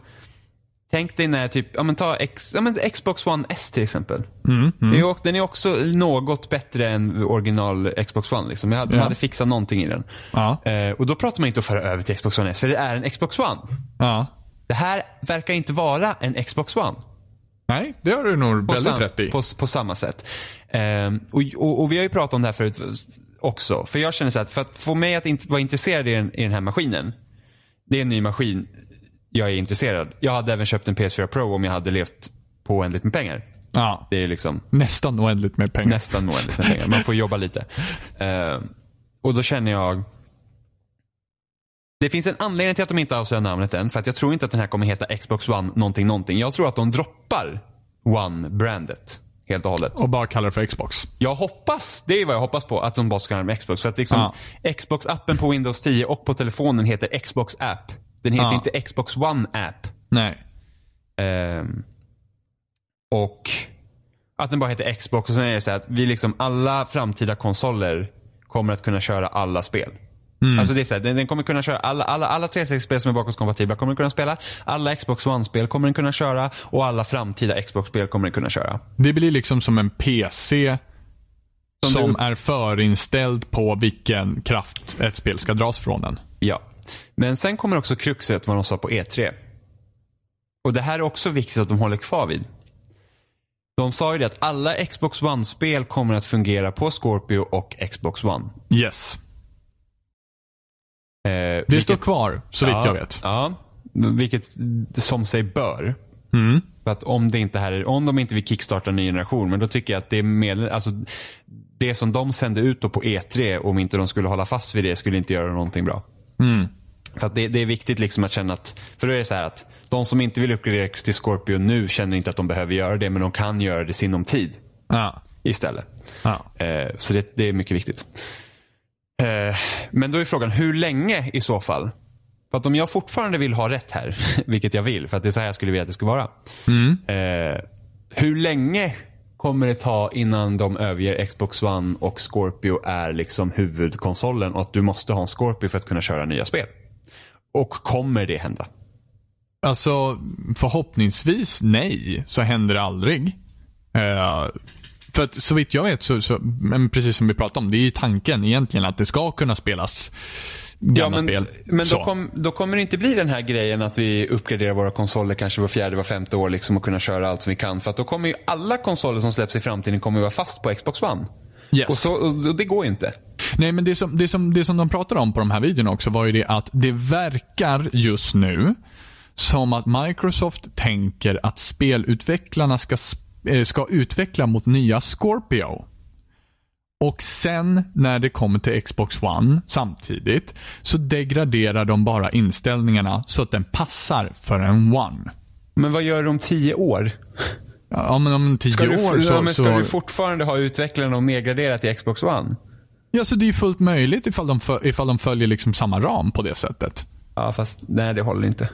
tänk dig när typ, ja men ta X, ja, men Xbox One S till exempel. Mm, mm. Den är också något bättre än original Xbox One liksom. Jag hade, ja. hade fixat någonting i den. Ja. Eh, och då pratar man inte om att föra över till Xbox One S, för det är en Xbox One. Ja. Det här verkar inte vara en Xbox One. Nej, det har du nog väldigt rätt i. På, på samma sätt. Eh, och, och, och vi har ju pratat om det här förut också. För jag känner så att för att få mig att inte vara intresserad i den, i den här maskinen, det är en ny maskin. Jag är intresserad. Jag hade även köpt en P S fyra Pro om jag hade levt på oändligt med pengar. Ja. Det är liksom nästan oändligt med pengar. Nästan oändligt med pengar. Man får jobba lite. Uh, och då känner jag Det finns en anledning till att de inte avslöjar namnet än, för att jag tror inte att den här kommer heta Xbox One någonting någonting. Jag tror att de droppar One-brandet helt och hållet. Och bara kallar det för Xbox. Jag hoppas, det är vad jag hoppas på, att de bara ska kalla det Xbox. Så att liksom ah. Xbox-appen på Windows tio och på telefonen heter Xbox-app. Den heter ah. inte Xbox One-app. Nej. Um, och att den bara heter Xbox. Och sen är det så att vi liksom, alla framtida konsoler kommer att kunna köra alla spel. Mm. Alltså det är så här, den, den kommer kunna köra alla, alla, alla tre sextio-spel som är bakåtkompatibla kommer den kunna spela. Alla Xbox One-spel kommer den kunna köra. Och alla framtida Xbox-spel kommer den kunna köra. Det blir liksom som en P C Som, som du... är förinställd på vilken kraft ett spel ska dras från den. Ja. Men sen kommer också kruxet, vad de sa på E tre. Och det här är också viktigt att de håller kvar vid. De sa ju det att alla Xbox One-spel kommer att fungera på Scorpio och Xbox One. Yes. Eh, det vilket, står kvar, så vitt ja, jag vet. Ja, vilket som sig bör. Mm. För att om, det inte här är, om de inte vill kickstarta en ny generation, men då tycker jag att det är med, alltså, det som de sände ut då på E tre, om inte de skulle hålla fast vid det, skulle inte göra någonting bra. Mm. För att det, det är viktigt liksom att känna att, för då är det så här att de som inte vill uppgradera till Scorpio nu känner inte att de behöver göra det, men de kan göra det sinom tid ja. istället. Ja. Eh, så det, det är mycket viktigt. Eh, men då är frågan, hur länge i så fall? För att om jag fortfarande vill ha rätt här, vilket jag vill, för att det är så här jag skulle vilja att det ska vara. Mm. Eh, hur länge kommer det ta innan de överger Xbox One och Scorpio är liksom huvudkonsolen och att du måste ha en Scorpio för att kunna köra nya spel? Och kommer det hända? Alltså förhoppningsvis nej, så händer det aldrig. Eh, för att så vitt jag vet så, så men precis som vi pratade om, det är ju tanken egentligen att det ska kunna spelas gamla ja, men, spel. Men då, kom, då kommer det inte bli den här grejen att vi uppgraderar våra konsoler kanske var fjärde, var femte år liksom och kunna köra allt som vi kan, för att då kommer ju alla konsoler som släpps i framtiden kommer vara fast på Xbox One. Yes. Och, så, och det går inte. Nej, men det som, det, som, det som de pratade om på de här videorna också var ju det att det verkar just nu som att Microsoft tänker att spelutvecklarna ska, ska utveckla mot nya Scorpio. Och sen när det kommer till Xbox One samtidigt så degraderar de bara inställningarna så att den passar för en One. Men vad gör de om tio år? Ja, men om tio ska du, år så... Ja, men ska så... du fortfarande ha utvecklarna och nedgraderat i Xbox One? Ja, så det är ju fullt möjligt ifall de, för, ifall de följer liksom samma ram på det sättet. Ja, fast nej, det håller inte.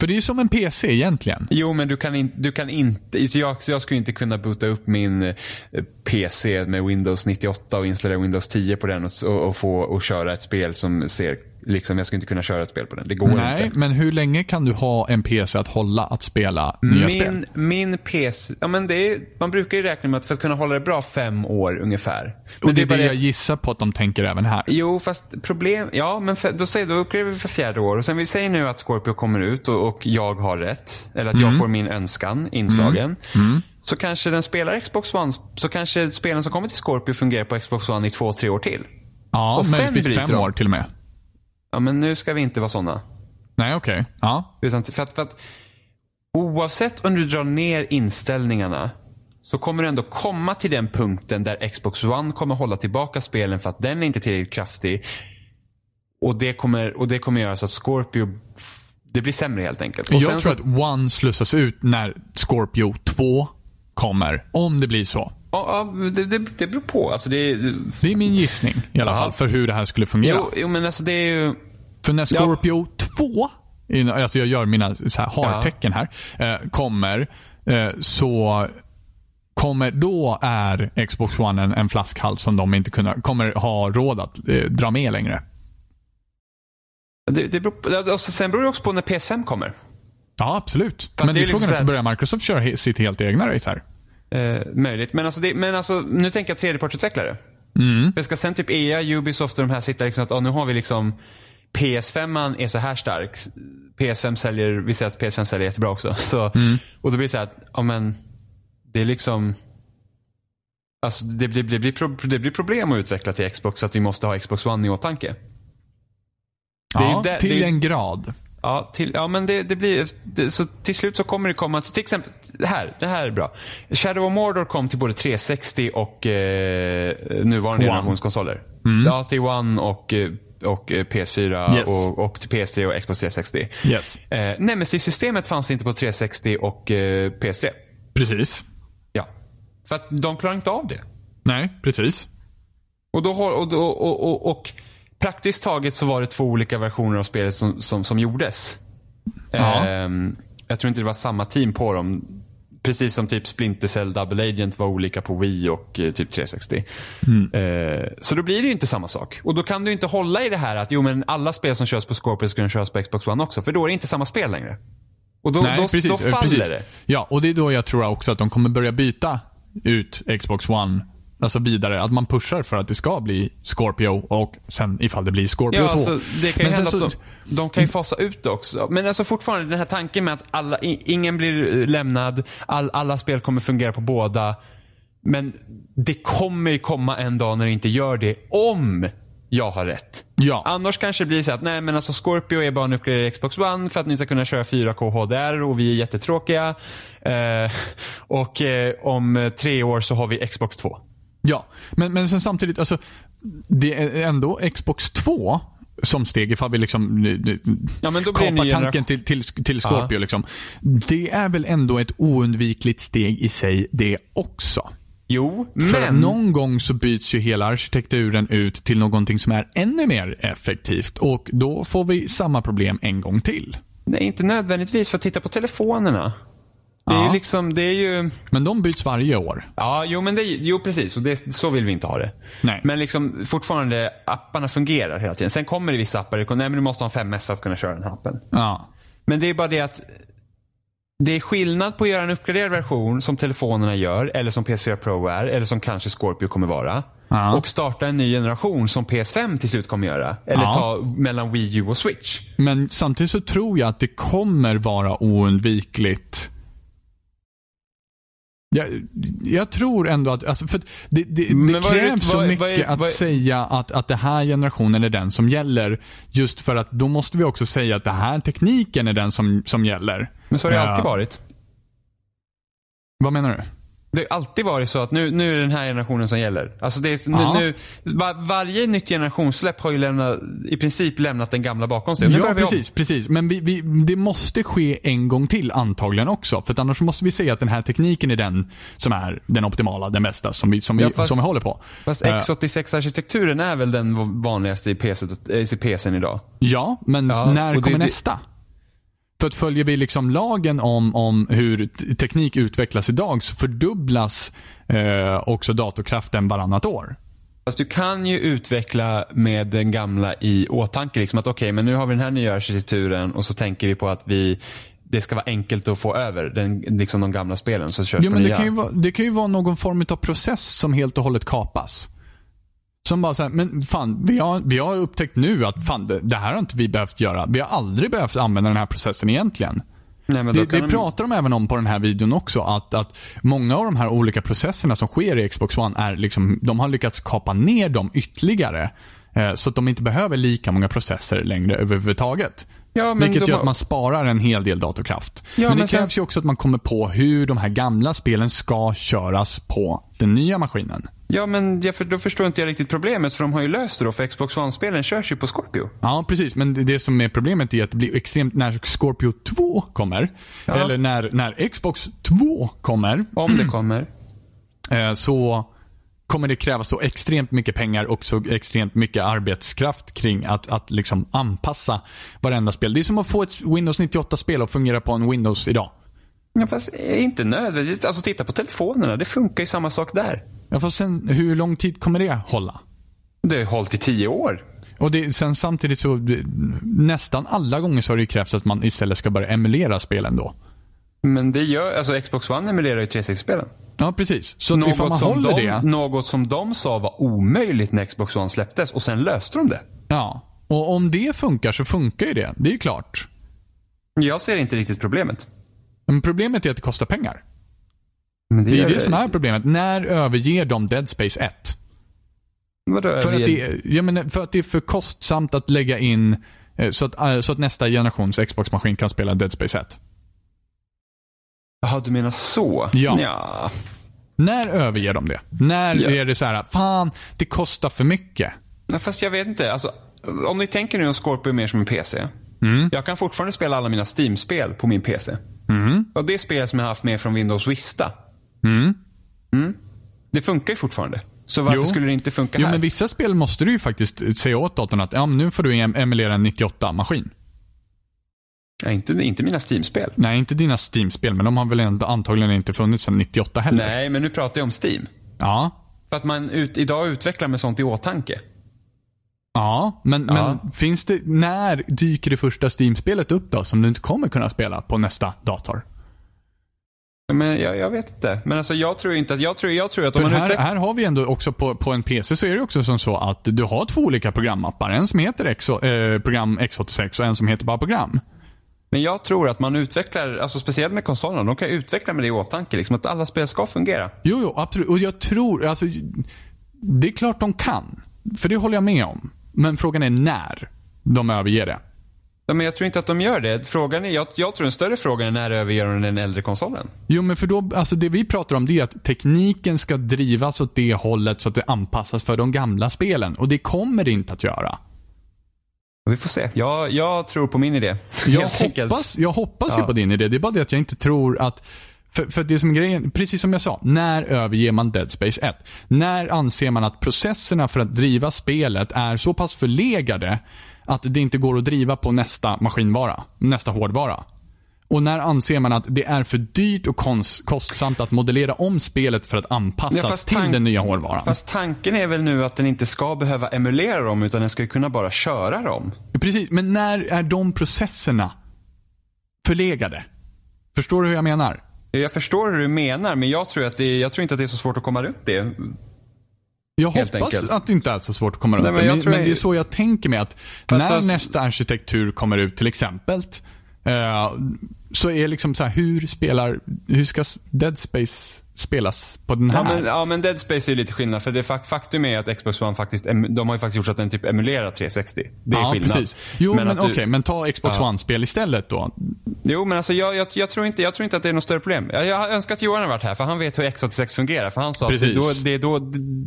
För det är ju som en P C egentligen. Jo, men du kan, in, du kan inte... Så jag, så jag skulle inte kunna boota upp min P C med Windows nittioåtta och installera Windows tio på den och, och, och få och köra ett spel som ser... Liksom, jag skulle inte kunna köra ett spel på den. Det går Nej, inte. Men hur länge kan du ha en P C att hålla att spela nya min, spel? Min P C... Ja, men det är, man brukar ju räkna med att för att kunna hålla det bra fem år ungefär. Men och det är det jag gissar på att de tänker även här. Jo, fast problem... Ja, men för, då säger då uppgraderar vi för fjärde år. Och sen vi säger nu att Scorpio kommer ut och, och jag har rätt. Eller att mm. jag får min önskan inslagen. Mm. Mm. Så kanske den spelar Xbox One... Så kanske spelen som kommer till Scorpio fungerar på Xbox One i två, tre år till. Ja, och men det finns fem år till och med. Ja, men nu ska vi inte vara sådana. Nej, okej. Okay. Ja. För att, för att oavsett om du drar ner inställningarna så kommer du ändå komma till den punkten där Xbox One kommer hålla tillbaka spelen för att den är inte tillräckligt kraftig. Och det kommer, och det kommer göra så att Scorpio... Det blir sämre helt enkelt. Och Jag sen tror så... att One slussas ut när Scorpio två kommer. Om det blir så. Ja, det, det, det beror på. Alltså det, det... det är min gissning i alla Aha. fall för hur det här skulle fungera. Jo, jo men alltså det är ju... För när Scorpio ja. två, alltså jag gör mina så här hartecken här, eh, kommer eh, så kommer då är Xbox One en, en flaskhals som de inte kunna, kommer ha råd att eh, dra med längre. Det, det beror på, alltså sen beror det också på när P S fem kommer. Ja, absolut. Men det är frågan liksom att börjar Microsoft köra sitt helt egna race här? Eh, möjligt, men alltså, det, men alltså nu tänker jag tredjepartsutvecklare. Mm. Det ska sen typ E A, Ubisoft och de här sitta liksom att ah, nu har vi liksom P S fem är så här stark. P S fem säljer, vi säger att P S fem säljer jättebra också. Så, mm. Och då blir det så här att ja, men det är liksom alltså det blir, det, blir, det blir problem att utveckla till Xbox så att vi måste ha Xbox One i åtanke. Det ja, där, till det är, en grad. Ja, till, ja, men det, det blir det, så till slut så kommer det komma till, till exempel det här, det här är bra. Shadow of Mordor kom till både tre sextio och eh, nuvarande generationskonsoler. Mm. Ja, till One och eh, och P S fyra, yes, och, och P S tre och Xbox tre sextio. Yes. Eh, nej, men systemet fanns inte på tre sextio och eh, P S tre. Precis. Ja. För att de klarar inte av det. Nej, precis. Och då har, och, och, och, och, och praktiskt taget så var det två olika versioner av spelet som, som, som gjordes. Ja. Eh, jag tror inte det var samma team på dem. Precis som typ Splinter Cell Double Agent var olika på Wii och typ tre sextio. Mm. Eh, så då blir det ju inte samma sak. Och då kan du inte hålla i det här att jo, men alla spel som körs på Scorpio ska köras på Xbox One också. För då är det inte samma spel längre. Och då, nej, då, precis, då faller precis. det. Ja, och det är då jag tror också att de kommer börja byta ut Xbox One. Alltså vidare, att man pushar för att det ska bli Scorpio och sen ifall det blir Scorpio, ja, två. Alltså, det kan ju hända så... att de, de kan ju fasa ut det också. Men alltså fortfarande den här tanken med att alla, ingen blir lämnad, all, alla spel kommer fungera på båda. Men det kommer ju komma en dag när det inte gör det, om jag har rätt. Ja. Annars kanske det blir så att nej, men alltså Scorpio är bara en uppgraderad Xbox One för att ni ska kunna köra fyra K H D R och vi är jättetråkiga. Eh, och eh, om tre år så har vi Xbox två. Ja, men, men sen samtidigt, alltså, det är ändå Xbox två som steg ifall vi liksom ja, men då kapar blir tanken till, till, till Scorpio. Liksom. Det är väl ändå ett oundvikligt steg i sig det också. Jo, men... För någon gång så byts ju hela arkitekturen ut till någonting som är ännu mer effektivt och då får vi samma problem en gång till. Nej, inte nödvändigtvis, för att titta på telefonerna. Det är, ja, liksom, det är ju... Men de byts varje år. Ja, jo, men det, jo precis. Och det, så vill vi inte ha det. Nej. Men liksom, fortfarande, apparna fungerar hela tiden. Sen kommer det vissa appar. Nej, men du måste ha en fem S för att kunna köra den här appen. Ja. Men det är bara det att det är skillnad på att göra en uppgraderad version som telefonerna gör, eller som P S fyra Pro är, eller som kanske Scorpio kommer vara. Ja. Och starta en ny generation som P S fem till slut kommer göra. Eller ja. ta mellan Wii U och Switch. Men samtidigt så tror jag att det kommer vara oundvikligt... Jag, jag tror ändå att alltså för det, det, det krävs så mycket vad är, vad är, att säga att, att det här generationen är den som gäller, just för att då måste vi också säga att det här tekniken är den som, som gäller. Men så har det uh, alltid varit. Vad menar du? Det har alltid varit så att nu, nu är det den här generationen som gäller. Alltså det är, nu, ja. nu, var, varje nytt generationssläpp har ju lämnat, i princip lämnat den gamla bakom sig. Nu ja, precis, precis. Men vi, vi, det måste ske en gång till antagligen också. För att annars måste vi säga att den här tekniken är den som är den optimala, den bästa som vi, som vi, ja, fast, som vi håller på. Fast X åttiosex-arkitekturen är väl den vanligaste i P C-en idag? Ja, men ja, när kommer det, nästa? För att följer vi liksom lagen om, om hur t- teknik utvecklas idag, så fördubblas eh, också datorkraften varannat år. Fast du kan ju utveckla med den gamla i åtanke. Liksom att okej, okay, men nu har vi den här nya arkitekturen och så tänker vi på att vi... Det ska vara enkelt att få över den, liksom de gamla spelen. Så körs jo, men det, kan ju vara, det kan ju vara någon form av process som helt och hållet kapas. Som bara så här, men fan, vi har, vi har upptäckt nu att fan, det, det här har inte vi behövt göra. Vi har aldrig behövt använda den här processen egentligen. Nej, men det det de... pratar de även om på den här videon också. Att, att många av de här olika processerna som sker i Xbox One är liksom, de har lyckats kapa ner dem ytterligare. Eh, så att de inte behöver lika många processer längre överhuvudtaget. Ja, men vilket gör har... att man sparar en hel del datorkraft. Ja, men det men krävs sen... ju också att man kommer på hur de här gamla spelen ska köras på den nya maskinen. Ja, men jag för, då förstår inte jag riktigt problemet, för de har ju löst det då, för Xbox One-spelen körs ju på Scorpio. Ja, precis, men det, det som är problemet är att det blir extremt när Scorpio två kommer, ja. eller när, när Xbox två kommer. Om det kommer. Så kommer det krävas så extremt mycket pengar och så extremt mycket arbetskraft kring att, att liksom anpassa varenda spel. Det är som att få ett Windows nittioåtta-spel att fungera på en Windows idag. Ja, fast inte nödvändigt. Alltså titta på telefonerna, det funkar ju samma sak där. Ja, fast sen, hur lång tid kommer det hålla? Det har hållit i tio år. Och det, sen samtidigt så det, nästan alla gånger så har det krävts att man istället ska börja emulera spelen då. Men det gör, alltså Xbox One emulerar ju tre sextio-spelen. Ja, precis. Så något, man som håller de, det... något som de sa var omöjligt när Xbox One släpptes, och sen löste de det. Ja, och om det funkar så funkar ju det. Det är ju klart. Jag ser inte riktigt problemet. Men problemet är att det kostar pengar. Men det, det är det som är problemet. När överger de Dead Space ett? Vadå, för, att det, jag menar, för att det är för kostsamt att lägga in så att, så att nästa generations Xbox-maskin kan spela Dead Space ett. Jaha, du menar så? Ja. ja. När överger de det? När ja. är det så här, fan, det kostar för mycket? Ja, fast jag vet inte. Alltså, om ni tänker nu om Scorpio mer som en P C. Mm. Jag kan fortfarande spela alla mina Steam-spel på min P C. Mm. Och det är spel som jag har haft med från Windows Vista. Mm. Mm. Det funkar ju fortfarande. Så varför jo. skulle det inte funka jo, här? Jo, men vissa spel måste du ju faktiskt säga åt datorn att ja, nu får du emulera en nittioåtta-maskin. Ja, inte, inte mina Steam-spel. Nej, inte dina Steam-spel, men de har väl ändå antagligen inte funnits sedan nittioåtta heller. Nej, men nu pratar jag om Steam. Ja. För att man ut, idag utvecklar med sånt i åtanke. Ja, men, ja. men finns det, när dyker det första Steam-spelet upp då som du inte kommer kunna spela på nästa dator? Men jag, jag vet inte. Men alltså jag tror inte att jag tror jag tror att om man här, utvecklar... här har vi ändå också på på en P C så är det också som så att du har två olika programappar, en som heter Exo, eh, program X åttiosex och en som heter bara program. Men jag tror att man utvecklar, alltså speciellt med konsolerna, de kan utveckla med det i åtanke liksom att alla spel ska fungera. Jo jo, absolut. Och jag tror alltså det är klart de kan, för det håller jag med om. Men frågan är när de överger det. Ja, men jag tror inte att de gör det. Frågan är, jag, jag tror en större fråga är när överger de den äldre konsolen. Jo, men för då, alltså det vi pratar om det är att tekniken ska drivas åt det hållet så att det anpassas för de gamla spelen. Och det kommer det inte att göra. Vi får se. Jag, jag tror på min idé. Jag hoppas, jag hoppas ja. ju på din idé. Det är bara det att jag inte tror att... För, för det som är grejen, precis som jag sa, när överger man Dead Space ett? När anser man att processerna för att driva spelet är så pass förlegade att det inte går att driva på nästa maskinvara, nästa hårdvara? Och när anser man att det är för dyrt och konst, kostsamt att modellera om spelet för att anpassas ja, tank- till den nya hårdvaran? Fast tanken är väl nu att den inte ska behöva emulera dem, utan den ska kunna bara köra dem. Precis, men när är de processerna förlegade? Förstår du hur jag menar? Jag förstår hur du menar, men jag tror, att det, jag tror inte att det är så svårt att komma runt det. Jag Helt hoppas enkelt. att det inte är så svårt att komma runt det. Men, men, jag men jag... det är så jag tänker mig att För när att så... nästa arkitektur kommer ut till exempel eh, så är liksom så här, hur spelar hur ska Dead Space spelas på den här? Ja men, ja, men Dead Space är lite skillnad, för det faktum är att Xbox One faktiskt de har ju faktiskt gjort så att den typ emulerar tre sextio. Det är ja, skillnad. Precis. Jo men, men okej, okay, men ta Xbox ja. One-spel istället då. Jo men alltså jag, jag, jag tror inte jag tror inte att det är något större problem. Jag, jag önskar att Johan har varit här, för han vet hur X åttiosex fungerar, för han sa precis. att då, det är då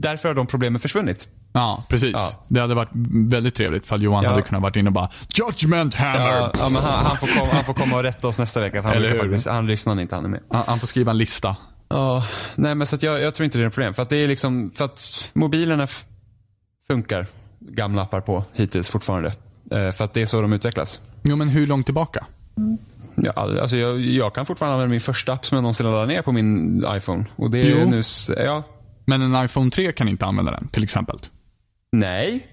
därför har de problemen försvunnit. Ja, precis. Ja. Det hade varit väldigt trevligt för Johan ja. hade kunnat varit in och bara Judgment Hammer. Ja, ja men han, han får komma han får komma och rätta oss nästa vecka, för han, faktiskt, han lyssnar inte han är med. Han, han får skriva en lista. Ja, nej men så att jag, jag tror inte det är ett problem. För att det är liksom, för att mobilerna f- funkar gamla appar på hittills fortfarande. Eh, för att det är så de utvecklas. Jo men hur långt tillbaka? Mm. Ja, alltså jag, jag kan fortfarande använda min första app som jag någonsin laddade ner på min iPhone. Och det är jo. nu, ja. Men en iPhone tre kan inte använda den till exempel? Nej.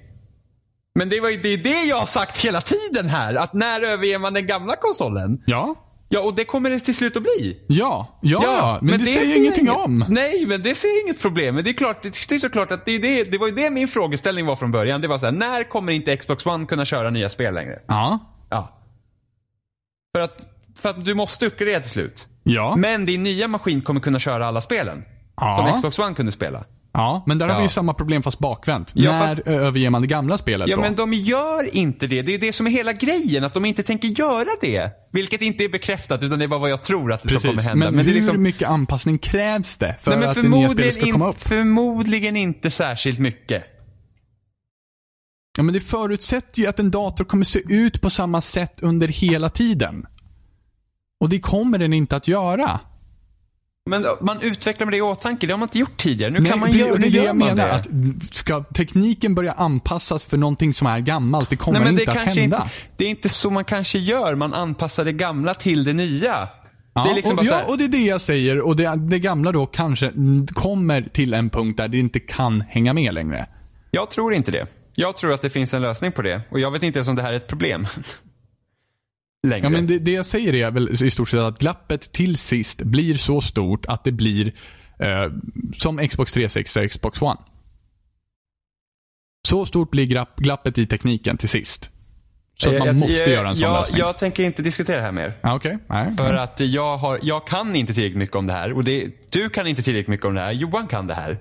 Men det var ju det, är det jag har sagt hela tiden här. Att när överger man den gamla konsolen? Ja. Ja, och det kommer det till slut att bli. Ja, ja, ja men, men det, det säger ingenting inget, om. Nej, men det ser inget problem. Men det är klart, det är såklart att det, det, det var ju det min frågeställning var från början. Det var så här, när kommer inte Xbox One kunna köra nya spel längre? Ja. Ja. För att, för att du måste uppgradera till slut. Ja. Men din nya maskin kommer kunna köra alla spelen. Ja. Som Xbox One kunde spela. Ja, men där ja. har vi ju samma problem fast bakvänt. Ja, när fast... överger man det gamla spelet ja, då? Ja, men de gör inte det. Det är det som är hela grejen, att de inte tänker göra det. Vilket inte är bekräftat, utan det är bara vad jag tror att det Precis. kommer hända. Men, men hur det är liksom... mycket anpassning krävs det för Nej, att det nya spelet ska komma upp? Förmodligen inte särskilt mycket. Ja, men det förutsätter ju att en dator kommer se ut på samma sätt under hela tiden. Och det kommer den inte att göra. Men man utvecklar med det i åtanke. Det har man inte gjort tidigare. Nu Nej, kan man det, göra det. Det jag menar det. Att ska tekniken börja anpassas för någonting som är gammalt? Det kommer Nej, inte det att hända. Inte, det är inte så man kanske gör. Man anpassar det gamla till det nya. Ja, det är liksom och, bara så här... ja, och det är det jag säger. Och det, det gamla då kanske kommer till en punkt där det inte kan hänga med längre. Jag tror inte det. Jag tror att det finns en lösning på det. Och jag vet inte ens om det här är ett problem. Längre. Ja, men det, det jag säger är väl i stort sett att glappet till sist blir så stort att det blir eh, som Xbox tre sextio och Xbox One. Så stort blir glapp, glappet i tekniken till sist. Så att man jag, måste jag, göra en sån jag, lösning. Jag tänker inte diskutera det här mer. Ah, okay. Nej. För att jag, har, jag kan inte tillräckligt mycket om det här. Och det, du kan inte tillräckligt mycket om det här. Johan kan det här.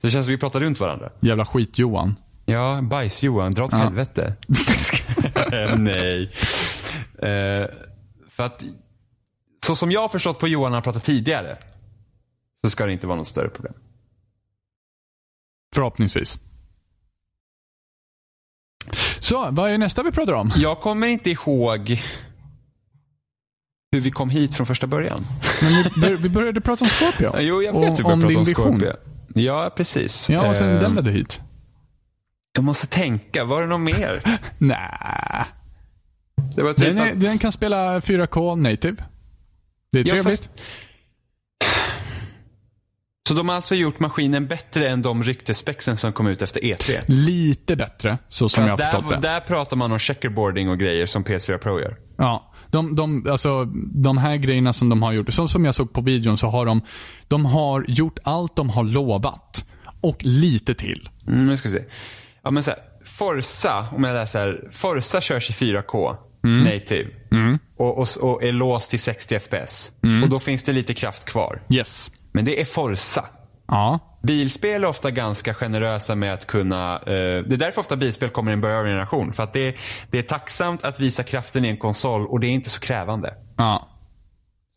Så det känns som vi pratar runt varandra. Jävla skit Johan. Ja, bajs Johan. Dra åt ah. helvete. Nej. Uh, för att så som jag har förstått på Johan när han pratade tidigare så ska det inte vara något större problem. Förhoppningsvis. Så, vad är nästa vi pratar om? Jag kommer inte ihåg hur vi kom hit från första början. Men vi, bör, vi började prata om Scorpio. Jo, jag vet och, hur vi började om prata om Scorpio. Vision. Ja, precis. Ja, och sen uh, den ledde hit. Jag måste tänka, var det något mer? Nej. Det var typ den, är, att... den kan spela fyra K native. Det är trevligt. Ja, fast... Så de har alltså gjort maskinen bättre än de ryktespexen som kom ut efter E tre? Lite bättre, så som för jag har förstått det. Där pratar man om checkerboarding och grejer som P S fyra Pro gör. Ja, de, de, alltså, de här grejerna som de har gjort, som, som jag såg på videon, så har de, de har gjort allt de har lovat. Och lite till. Mm, nu ska vi se. Ja, men så här, Forza, om jag läser, Forza körs i fyra K mm. native mm. Och, och, och är låst till sextio F P S. Mm. Och då finns det lite kraft kvar. Yes. Men det är Forza. Ja. Bilspel är ofta ganska generösa med att kunna... Eh, det är därför ofta bilspel kommer i en början av generation. För att det är, det är tacksamt att visa kraften i en konsol och det är inte så krävande. Ja.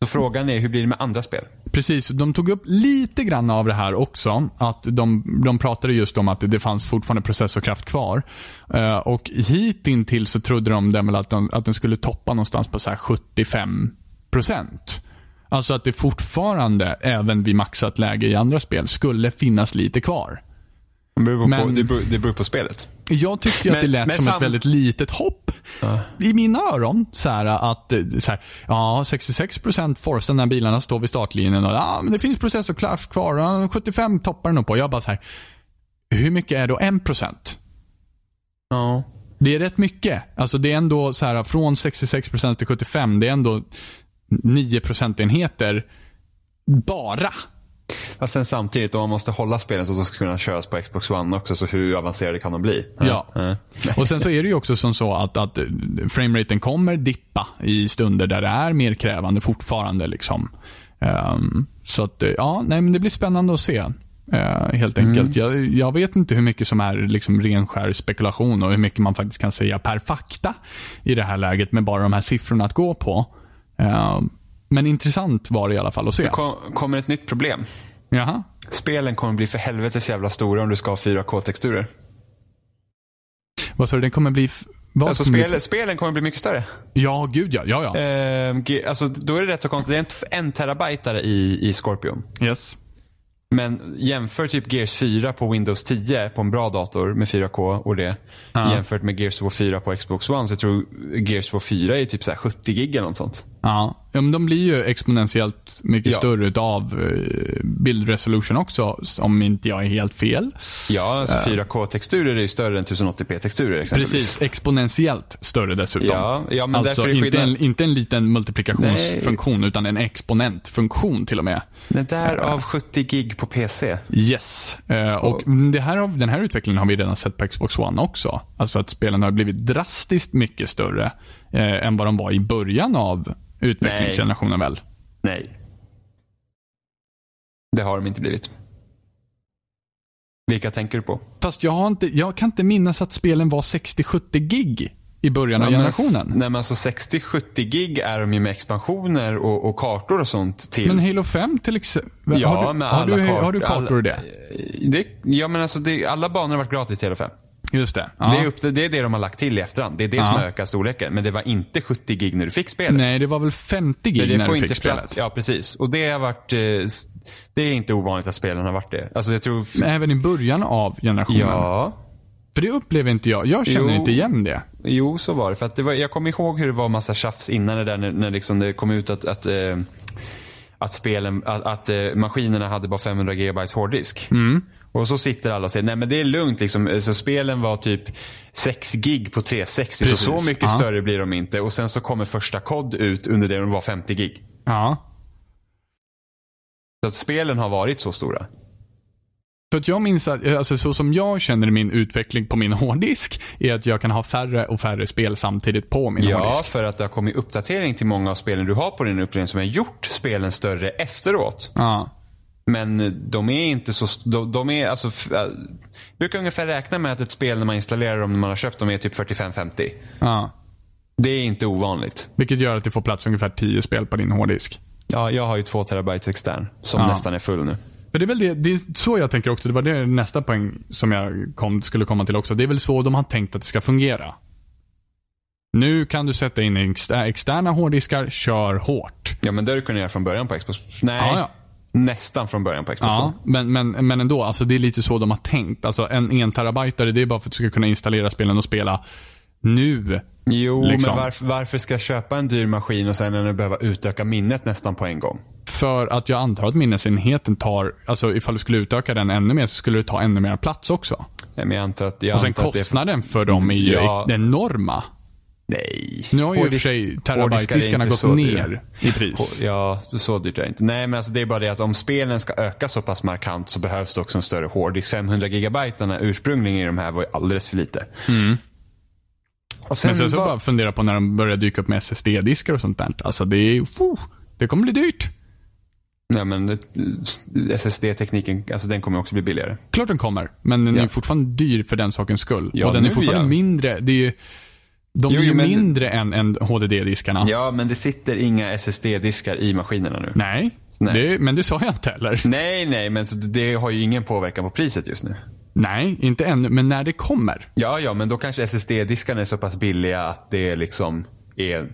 Så frågan är, hur blir det med andra spel? Precis, de tog upp lite grann av det här också. Att de, de pratade just om att det fanns fortfarande processorkraft kvar. Eh, och hitintill så trodde de, dem att, de att den skulle toppa någonstans på så här sjuttiofem procent. Alltså att det fortfarande, även vid maxat läge i andra spel, skulle finnas lite kvar. Det beror, men, på, det beror, det beror på spelet. Jag tycker att det lät som sam... ett väldigt litet hopp. Uh. I mina öron, så här, att så här, ja, sextiosex procent Forza när bilarna står vid startlinjen. Och, ja, men det finns processorkraft kvar. sjuttiofem toppar nog på. Jag bara så här, hur mycket är då en procent? Ja. Uh. Det är rätt mycket. Alltså det är ändå så här, från sextiosex procent till sjuttiofem, det är ändå... nio procentenheter bara. Och sen samtidigt då man måste hålla spelen så att de ska kunna köras på Xbox One också, så hur avancerade kan de bli? Ja. Äh. Och sen så är det ju också som så att, att frameraten kommer dippa i stunder där det är mer krävande fortfarande liksom. Um, så att ja, nej, men det blir spännande att se. Uh, helt enkelt. Mm. Jag, jag vet inte hur mycket som är liksom renskär spekulation och hur mycket man faktiskt kan säga per fakta i det här läget med bara de här siffrorna att gå på. Uh, men intressant var det i alla fall att se. Det kom, kommer ett nytt problem. Jaha. Spelen kommer bli för helvetes jävla stora om du ska ha fyra K-texturer. Vad sa du, den kommer bli... F- vad alltså kommer spel, bli f- spelen kommer bli mycket större. Ja, gud ja. ja, ja. Uh, g- alltså, då är det rätt så konstigt. Det är en, en terabyte i, i Scorpio. Yes. Men jämför typ Gears fyra på Windows tio på en bra dator med fyra K och det ja. Jämfört med Gears två fyra på Xbox One, så jag tror Gears två fyra är typ så här sjuttio gig eller något sånt. Ja, ja, men de blir ju exponentiellt mycket ja. större av bildresolution också, om inte jag är helt fel. Ja, alltså fyra K-texturer är ju större än tio åttio p-texturer exempelvis. Precis, exponentiellt större dessutom. Ja, ja, men alltså därför är inte, en, inte en liten multiplikationsfunktion, utan en exponentfunktion till och med. Det där ja. av sjuttio gig på P C. Yes, uh, och, och det här, den här utvecklingen har vi redan sett på Xbox One också. Alltså att spelen har blivit drastiskt mycket större eh, än vad de var i början av utvecklingsgenerationen. Nej. väl? Nej. Det har de inte blivit. Vilka tänker du på? Fast jag, har inte, jag kan inte minnas att spelen var sextio till sjuttio gig i början av ja, generationen. Men, nej, men alltså sextio till sjuttio gig är de ju med expansioner och, och kartor och sånt till. Men Halo fem till exempel. Ja, har du, med har alla du, kartor. Har du kartor alla, det? det? Ja, men alltså det, alla banor har varit gratis i Halo fem. Just det. Ja. Det, är upp, det är det de har lagt till i efterhand. Det är det ja. som ökar storleken. Men det var inte sjuttio gig när du fick spelet. Nej, det var väl femtio gig det när du fick inte spelet. Plats. Ja, precis. Och det har varit... Det är inte ovanligt att spelen har varit det. Alltså, jag tror... Men även i början av generationen. Ja. För det upplever inte jag. Jag känner jo. inte igen det. Jo, så var det. För att det var, jag kommer ihåg hur det var massa tjafs innan det där. När, när liksom det kom ut att... att eh, Att, spelen, att, att eh, maskinerna hade bara femhundra gigabyte hårddisk. Mm. Och så sitter alla och säger, nej men det är lugnt liksom. Så spelen var typ sex gig på tre sextio. Precis. Så så mycket ja. större blir de inte. Och sen så kommer första kod ut under det de var femtio gig. Ja. Så att spelen har varit så stora. För att jag minns att, alltså, så som jag känner min utveckling på min hårddisk är att jag kan ha färre och färre spel samtidigt på min ja, hårddisk. Ja, för att det har kommit uppdatering till många av spelen du har på din uppläggning som har gjort spelen större efteråt. Ja. Men de är inte så... De, de är alltså... Jag brukar ungefär räkna med att ett spel när man installerar dem när man har köpt dem är typ fyrtiofem femtio. Ja. Det är inte ovanligt. Vilket gör att du får plats ungefär tio spel på din hårddisk. Ja, jag har ju två terabyte extern som ja. nästan är full nu. För det är väl det, det är så jag tänker också. Det var det nästa poäng som jag kom, skulle komma till också. Det är väl så de har tänkt att det ska fungera. Nu kan du sätta in exter- externa hårddiskar, kör hårt. Ja, men det kunde jag från början på Xbox. Nej, ja, ja. Nästan från början på Xbox. Ja, men, men, men ändå, alltså, det är lite så de har tänkt. Alltså en, en terabyte, det är bara för att du ska kunna installera spelen och spela nu. Jo, liksom. Men varför, varför ska jag köpa en dyr maskin och sen behöva utöka minnet nästan på en gång? För att jag antar att minnesenheten tar, alltså ifall du skulle utöka den ännu mer så skulle det ta ännu mer plats också. Nej, men jag antar att, jag och sen antar kostnaden att det är för... för dem är ju ja. enorma. Nej. Nu har ju Hårdisk... i och för sig terabyte-diskarna gått ner i pris. Ja, så dyrt är det inte. Nej, men alltså det är bara det att om spelen ska öka så pass markant så behövs det också en större hårddisk. femhundra gigabyte ursprungligen i de här var ju alldeles för lite. Mm. Och sen men sen så var... bara fundera på när de börjar dyka upp med S S D-diskar och sånt där. Alltså det är oh, det kommer bli dyrt. Nej, men S S D-tekniken, alltså den kommer också bli billigare. Klart den kommer, men den ja. är fortfarande dyr för den sakens skull. Ja, och den är fortfarande jag... mindre, det är ju de jo, är ju men... mindre än, än H D D-diskarna. Ja, men det sitter inga S S D-diskar i maskinerna nu. Nej, nej. Det, men det sa jag inte heller. Nej, nej, men så det har ju ingen påverkan på priset just nu. Nej, inte ännu, men när det kommer. Ja, ja, men då kanske S S D-diskarna är så pass billiga att det liksom är...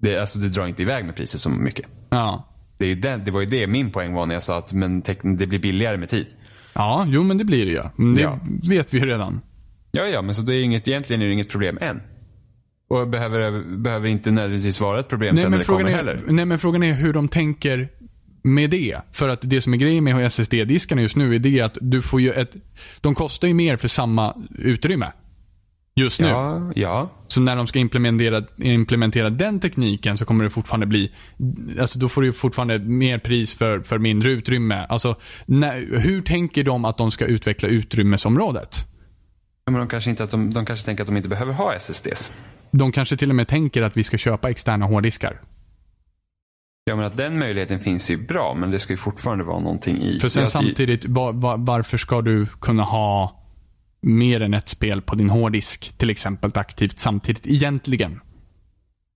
Det, alltså det drar inte iväg med priset så mycket. Ja. Det, är ju den, det var ju det min poäng var när jag sa att men det blir billigare med tid. Ja, jo, men det blir det ju. Det ja. vet vi ju redan. Ja, ja, men så det är inget, egentligen är det inget problem än. Och behöver, behöver inte nödvändigtvis vara ett problem nej, sen när det kommer är, heller. Nej, men frågan är hur de tänker med det. För att det som är grejen med S S D-diskarna just nu är det att du får ju ett... De kostar ju mer för samma utrymme just nu. Ja, ja. Så när de ska implementera, implementera den tekniken så kommer det fortfarande bli... Alltså då får du fortfarande mer pris för, för mindre utrymme. Alltså när, hur tänker de att de ska utveckla utrymmesområdet? Ja, men de kanske inte att de, de kanske tänker att de inte behöver ha S S Ds. De kanske till och med tänker att vi ska köpa externa hårddiskar. Ja, men att den möjligheten finns ju bra, men det ska ju fortfarande vara någonting i... För sen jag samtidigt, var, var, varför ska du kunna ha mer än ett spel på din hårddisk, till exempel aktivt samtidigt egentligen?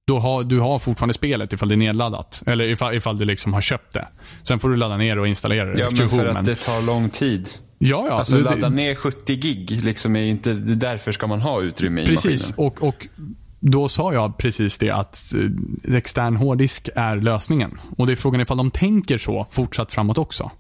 Då har, du har fortfarande spelet ifall det är nedladdat. Eller ifall, ifall du liksom har köpt det. Sen får du ladda ner och installera det. Ja, men för att det tar lång tid. Ja, ja. Alltså ladda ner sjuttio gig liksom är inte... Därför ska man ha utrymme i maskinen. Precis, och... och då sa jag precis det att extern hårddisk är lösningen. Och det är frågan ifall de tänker så fortsatt framåt också.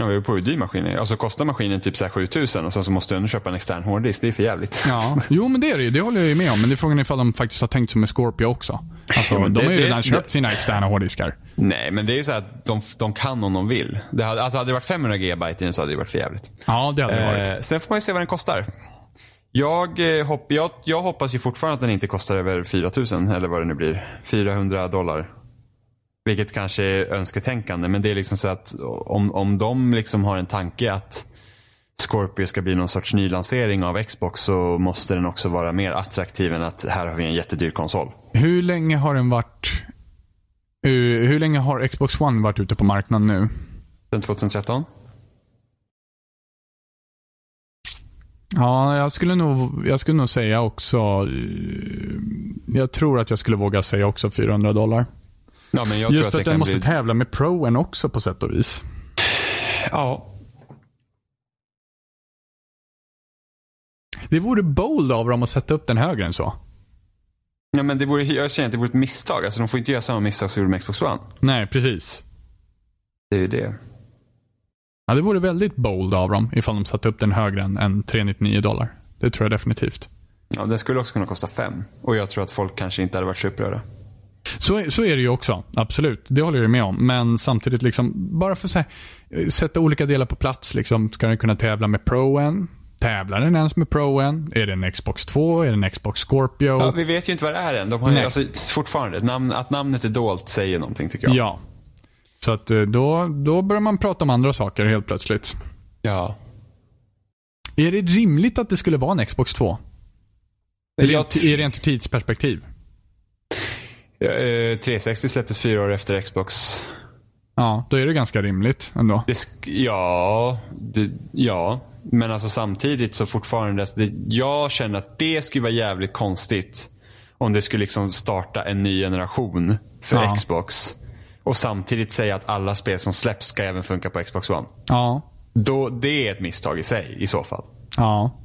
Ja, vi är på hur dyr maskinen är. Alltså kostar maskinen typ så här sjutusen och sen så måste du köpa en extern hårddisk. Det är för jävligt. Ja, jo men det är det ju. Det håller jag ju med om. Men det är frågan ifall de faktiskt har tänkt som med Scorpio också. Alltså ja, de har ju det, redan det, köpt sina externa hårddiskar. Nej, men det är ju så att de, de kan om de vill. Det hade, alltså hade det varit femhundra gigabyte i den så hade det varit för jävligt. Ja, det hade det varit. Eh, sen får man ju se vad den kostar. Jag, hopp, jag, jag hoppas ju fortfarande att den inte kostar över fyra tusen eller vad det nu blir. fyrahundra dollar. Vilket kanske är önsketänkande. Men det är liksom så att om, om de liksom har en tanke att Scorpio ska bli någon sorts nylansering av Xbox så måste den också vara mer attraktiv än att här har vi en jättedyr konsol. Hur länge har den varit... Hur, hur länge har Xbox One varit ute på marknaden nu? Sen tjugotretton. Ja, jag skulle nog jag skulle nog säga också jag tror att jag skulle våga säga också fyrahundra dollar. Ja, men jag just tror att, att den måste bli... tävla med Proen också på sätt och vis. Ja. Det vore bold av dem att sätta upp den högre än så. Ja, men det vore jag känner att det vore ett misstag. Alltså de får inte göra samma misstag som gjorde med Xbox One. Nej, precis. Det är ju det. Ja, det vore väldigt bold av dem ifall de satte upp den högre än, än trehundranittionio dollar. Det tror jag definitivt. Ja, den skulle också kunna kosta fem. Och jag tror att folk kanske inte hade varit så upprörda. Så, så är det ju också, absolut. Det håller jag med om. Men samtidigt, liksom, bara för att sätta olika delar på plats. Liksom, ska den kunna tävla med Proen? Tävlar den ens med Proen? Är det en Xbox två? Är det en Xbox Scorpio? Ja, vi vet ju inte vad det är än. De har ju, alltså, fortfarande, namn, att namnet är dolt säger någonting tycker jag. Ja. Så att då, då börjar man prata om andra saker helt plötsligt. Ja. Är det rimligt att det skulle vara en Xbox två? I rent, rent tidsperspektiv. Ja, eh, tre sextio släpptes fyra år efter Xbox. Ja, då är det ganska rimligt ändå. Det sk- ja, det, ja. Men alltså samtidigt så fortfarande... Det, jag känner att det skulle vara jävligt konstigt om det skulle liksom starta en ny generation för ja. Xbox... och samtidigt säga att alla spel som släpps ska även funka på Xbox One. Ja. Då, det är ett misstag i sig i så fall. Ja.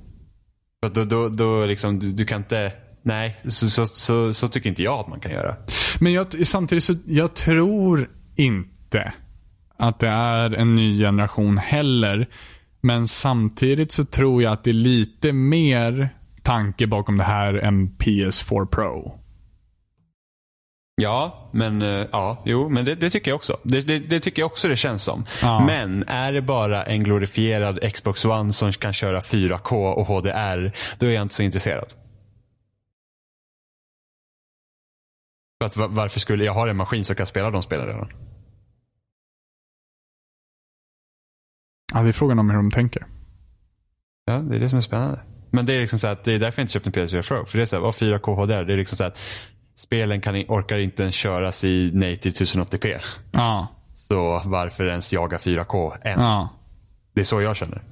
Då, då, då liksom, du, du kan inte... Nej, så, så, så, så tycker inte jag att man kan göra. Men jag, samtidigt så jag tror inte att det är en ny generation heller. Men samtidigt så tror jag att det är lite mer tanke bakom det här än P S four Pro. Ja, men ja, jo, men det, det tycker jag också. Det, det, det tycker jag också det känns som. Ja. Men är det bara en glorifierad Xbox One som kan köra fyra K och H D R, då är jag inte så intresserad. För att varför skulle jag ha en maskin som kan spela de spelen redan? Ja, det är frågan om hur de tänker. Ja, det är det som är spännande. Men det är liksom så att det är därför jag inte köpt en P S four Pro, för det är så här, vad fyra K H D R, det är liksom så att spelen kan, orkar inte ens köras i native tio åttio p. Ja. Så varför ens jaga fyra K än? Ja. Det är så jag känner.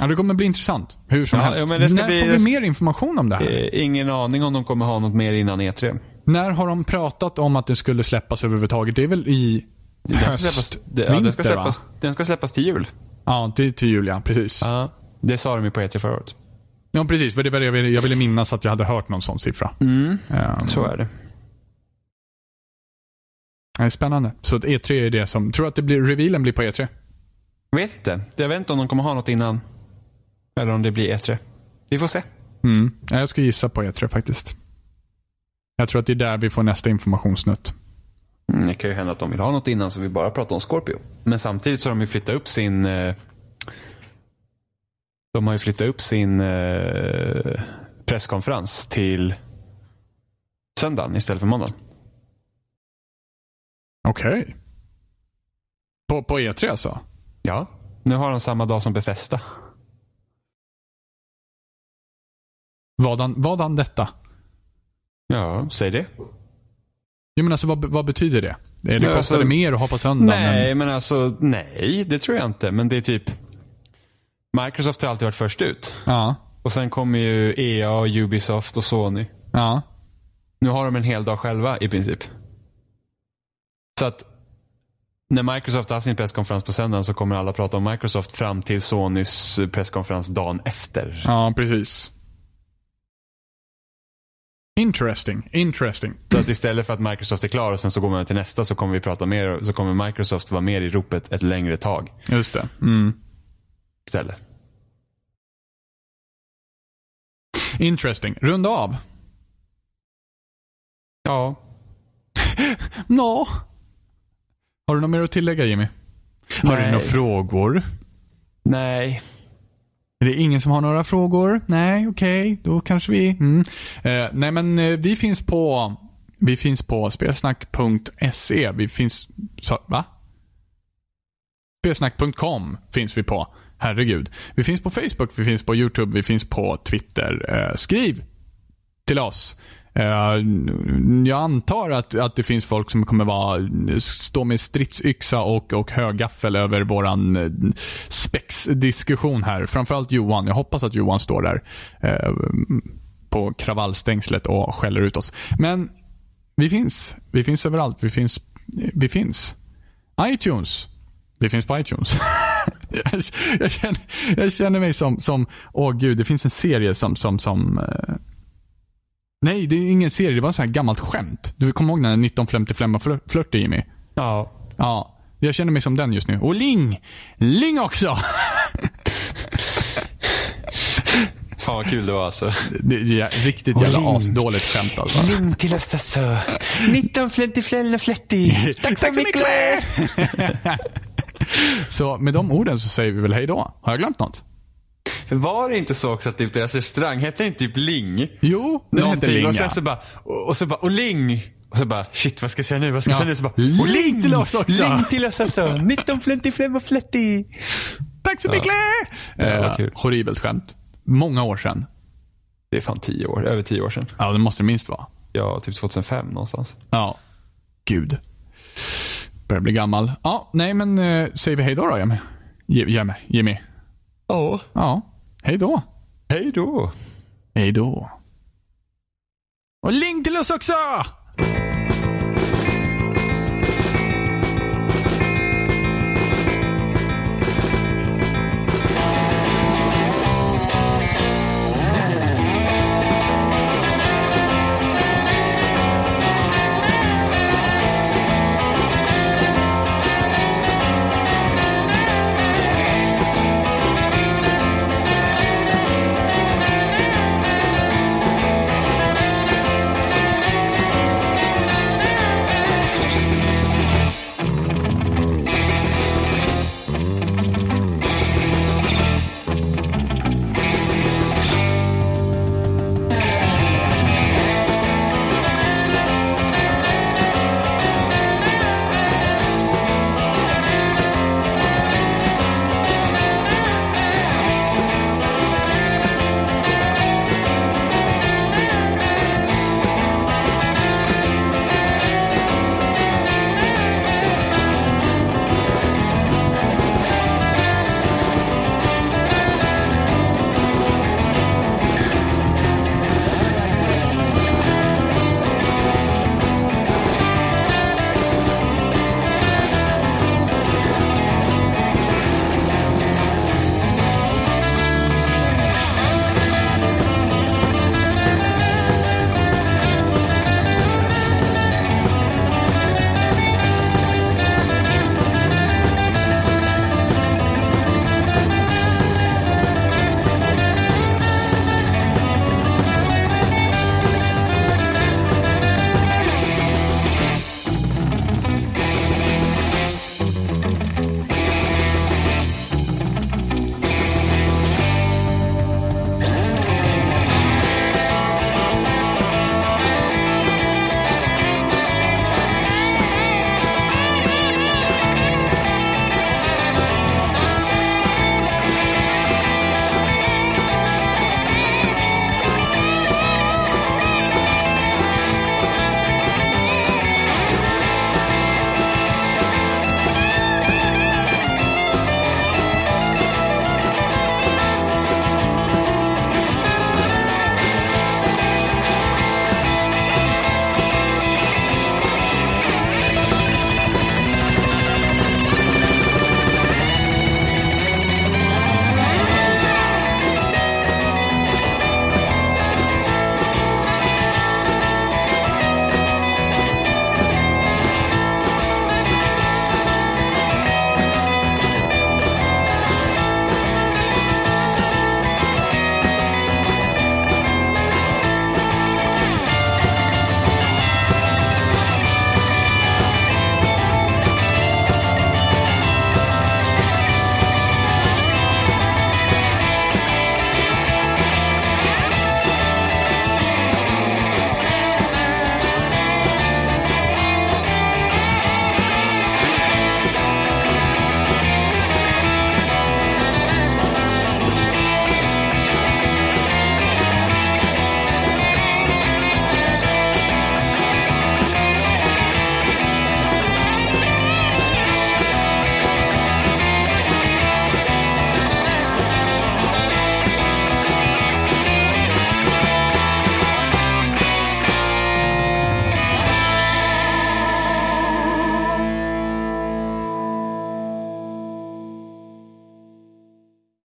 Ja, det kommer bli intressant. Hur som ja, helst. Ja, men det ska När bli... får vi mer information om det här? Ingen aning om de kommer ha något mer innan E tre. När har de pratat om att det skulle släppas överhuvudtaget? Det är väl i höst, den ska släppas, vinter, ja, den ska släppas, den ska släppas till jul. Ja, till, till jul, ja, precis. Ja, det sa de ju på E tre förra året. Ja, precis. För det var det jag ville, jag ville minnas att jag hade hört någon sån siffra. Mm, um, så är det. Det är spännande. Så att E tre är det som... Tror att det blir, revealen blir på E tre? Jag vet inte. Jag vet inte om de kommer ha något innan. Eller om det blir E tre. Vi får se. Mm. Jag ska gissa på E tre faktiskt. Jag tror att det är där vi får nästa informationsnöt. Mm, det kan ju hända att de vill ha något innan så vi bara pratar om Scorpio. Men samtidigt så har de ju flyttat upp sin... Eh, de har ju flyttat upp sin eh, presskonferens till söndagen istället för måndagen. Okej. Okay. På, på E tre alltså? Ja, nu har de samma dag som Bethesda. Vadan, vadan detta? Ja, säg det. Jo, men alltså, vad, vad betyder det? Det kostar alltså, det mer att ha på söndagen? Nej, men... men alltså, nej, det tror jag inte. Men det är typ... Microsoft har alltid varit först ut. Ja. Och sen kommer ju E A, Ubisoft och Sony. Ja. Nu har de en hel dag själva i princip. Så att när Microsoft har sin presskonferens på söndagen så kommer alla prata om Microsoft fram till Sonys presskonferens dagen efter. Ja, precis. Interesting, interesting. Så att istället för att Microsoft är klar och sen så går man till nästa så kommer vi prata mer, så kommer Microsoft vara mer i ropet ett längre tag. Just det. Mm. Istället. Interesting. Runda av. Ja. Nå. No. Har du något mer att tillägga, Jimmy? Har Nej. du några frågor? Nej. Är det ingen som har några frågor? Nej, okej. Okay. Då kanske vi... Mm. Eh, nej, men eh, vi finns på... Vi finns på spelsnack punkt se. Vi finns... Så, va? spelsnack punkt com finns vi på. Herregud. Vi finns på Facebook, vi finns på YouTube, vi finns på Twitter. Eh, skriv till oss. Jag antar att, att det finns folk som kommer vara, stå med stridsyxa och, och högaffel över våran spexdiskussion här. Framförallt Johan. Jag hoppas att Johan står där eh, på kravallstängslet och skäller ut oss. Men vi finns. Vi finns överallt. Vi finns. Vi finns. iTunes. Vi finns på iTunes. jag, känner, jag känner mig som, som... Åh gud, det finns en serie som... som, som eh, Nej, det är ingen serie. Det var så här gammalt skämt. Du kommer ihåg när nitton femtiofem flör- flörte Jimmy? Ja. Ja, jag känner mig som den just nu. Och Ling! Ling också! Fan vad kul det var alltså. Det är riktigt och jävla Ling. Asdåligt skämt alltså. Ling till Östersö. nitton femtiofem och flätti. Tack så mycket! Så med de orden så säger vi väl hej då. Har jag glömt något? Var det inte så också att typ deras restaurang hette inte typ Ling? Jo, den hette Ling. Och sen så bara, och, och så bara, och Ling. Och så bara, shit, vad ska jag säga nu? Vad ska jag ja. säga nu? Så bara, Ling, och Ling till oss också. Ling till oss också. nitton femtiofem och flätti. Tack så mycket. Ja. Eh, ja, horribelt skämt. Många år sedan. Det är fan tio år, över tio år sedan. Ja, det måste det minst vara. Ja, typ tjugohundrafem någonstans. Ja, gud. Börjar bli gammal. Ja, nej men eh, säger vi hej då då, Jimmy. Jimmy, Jimmy. Oh. Ja, hej då. Hej då. Hej då. Och link till oss också!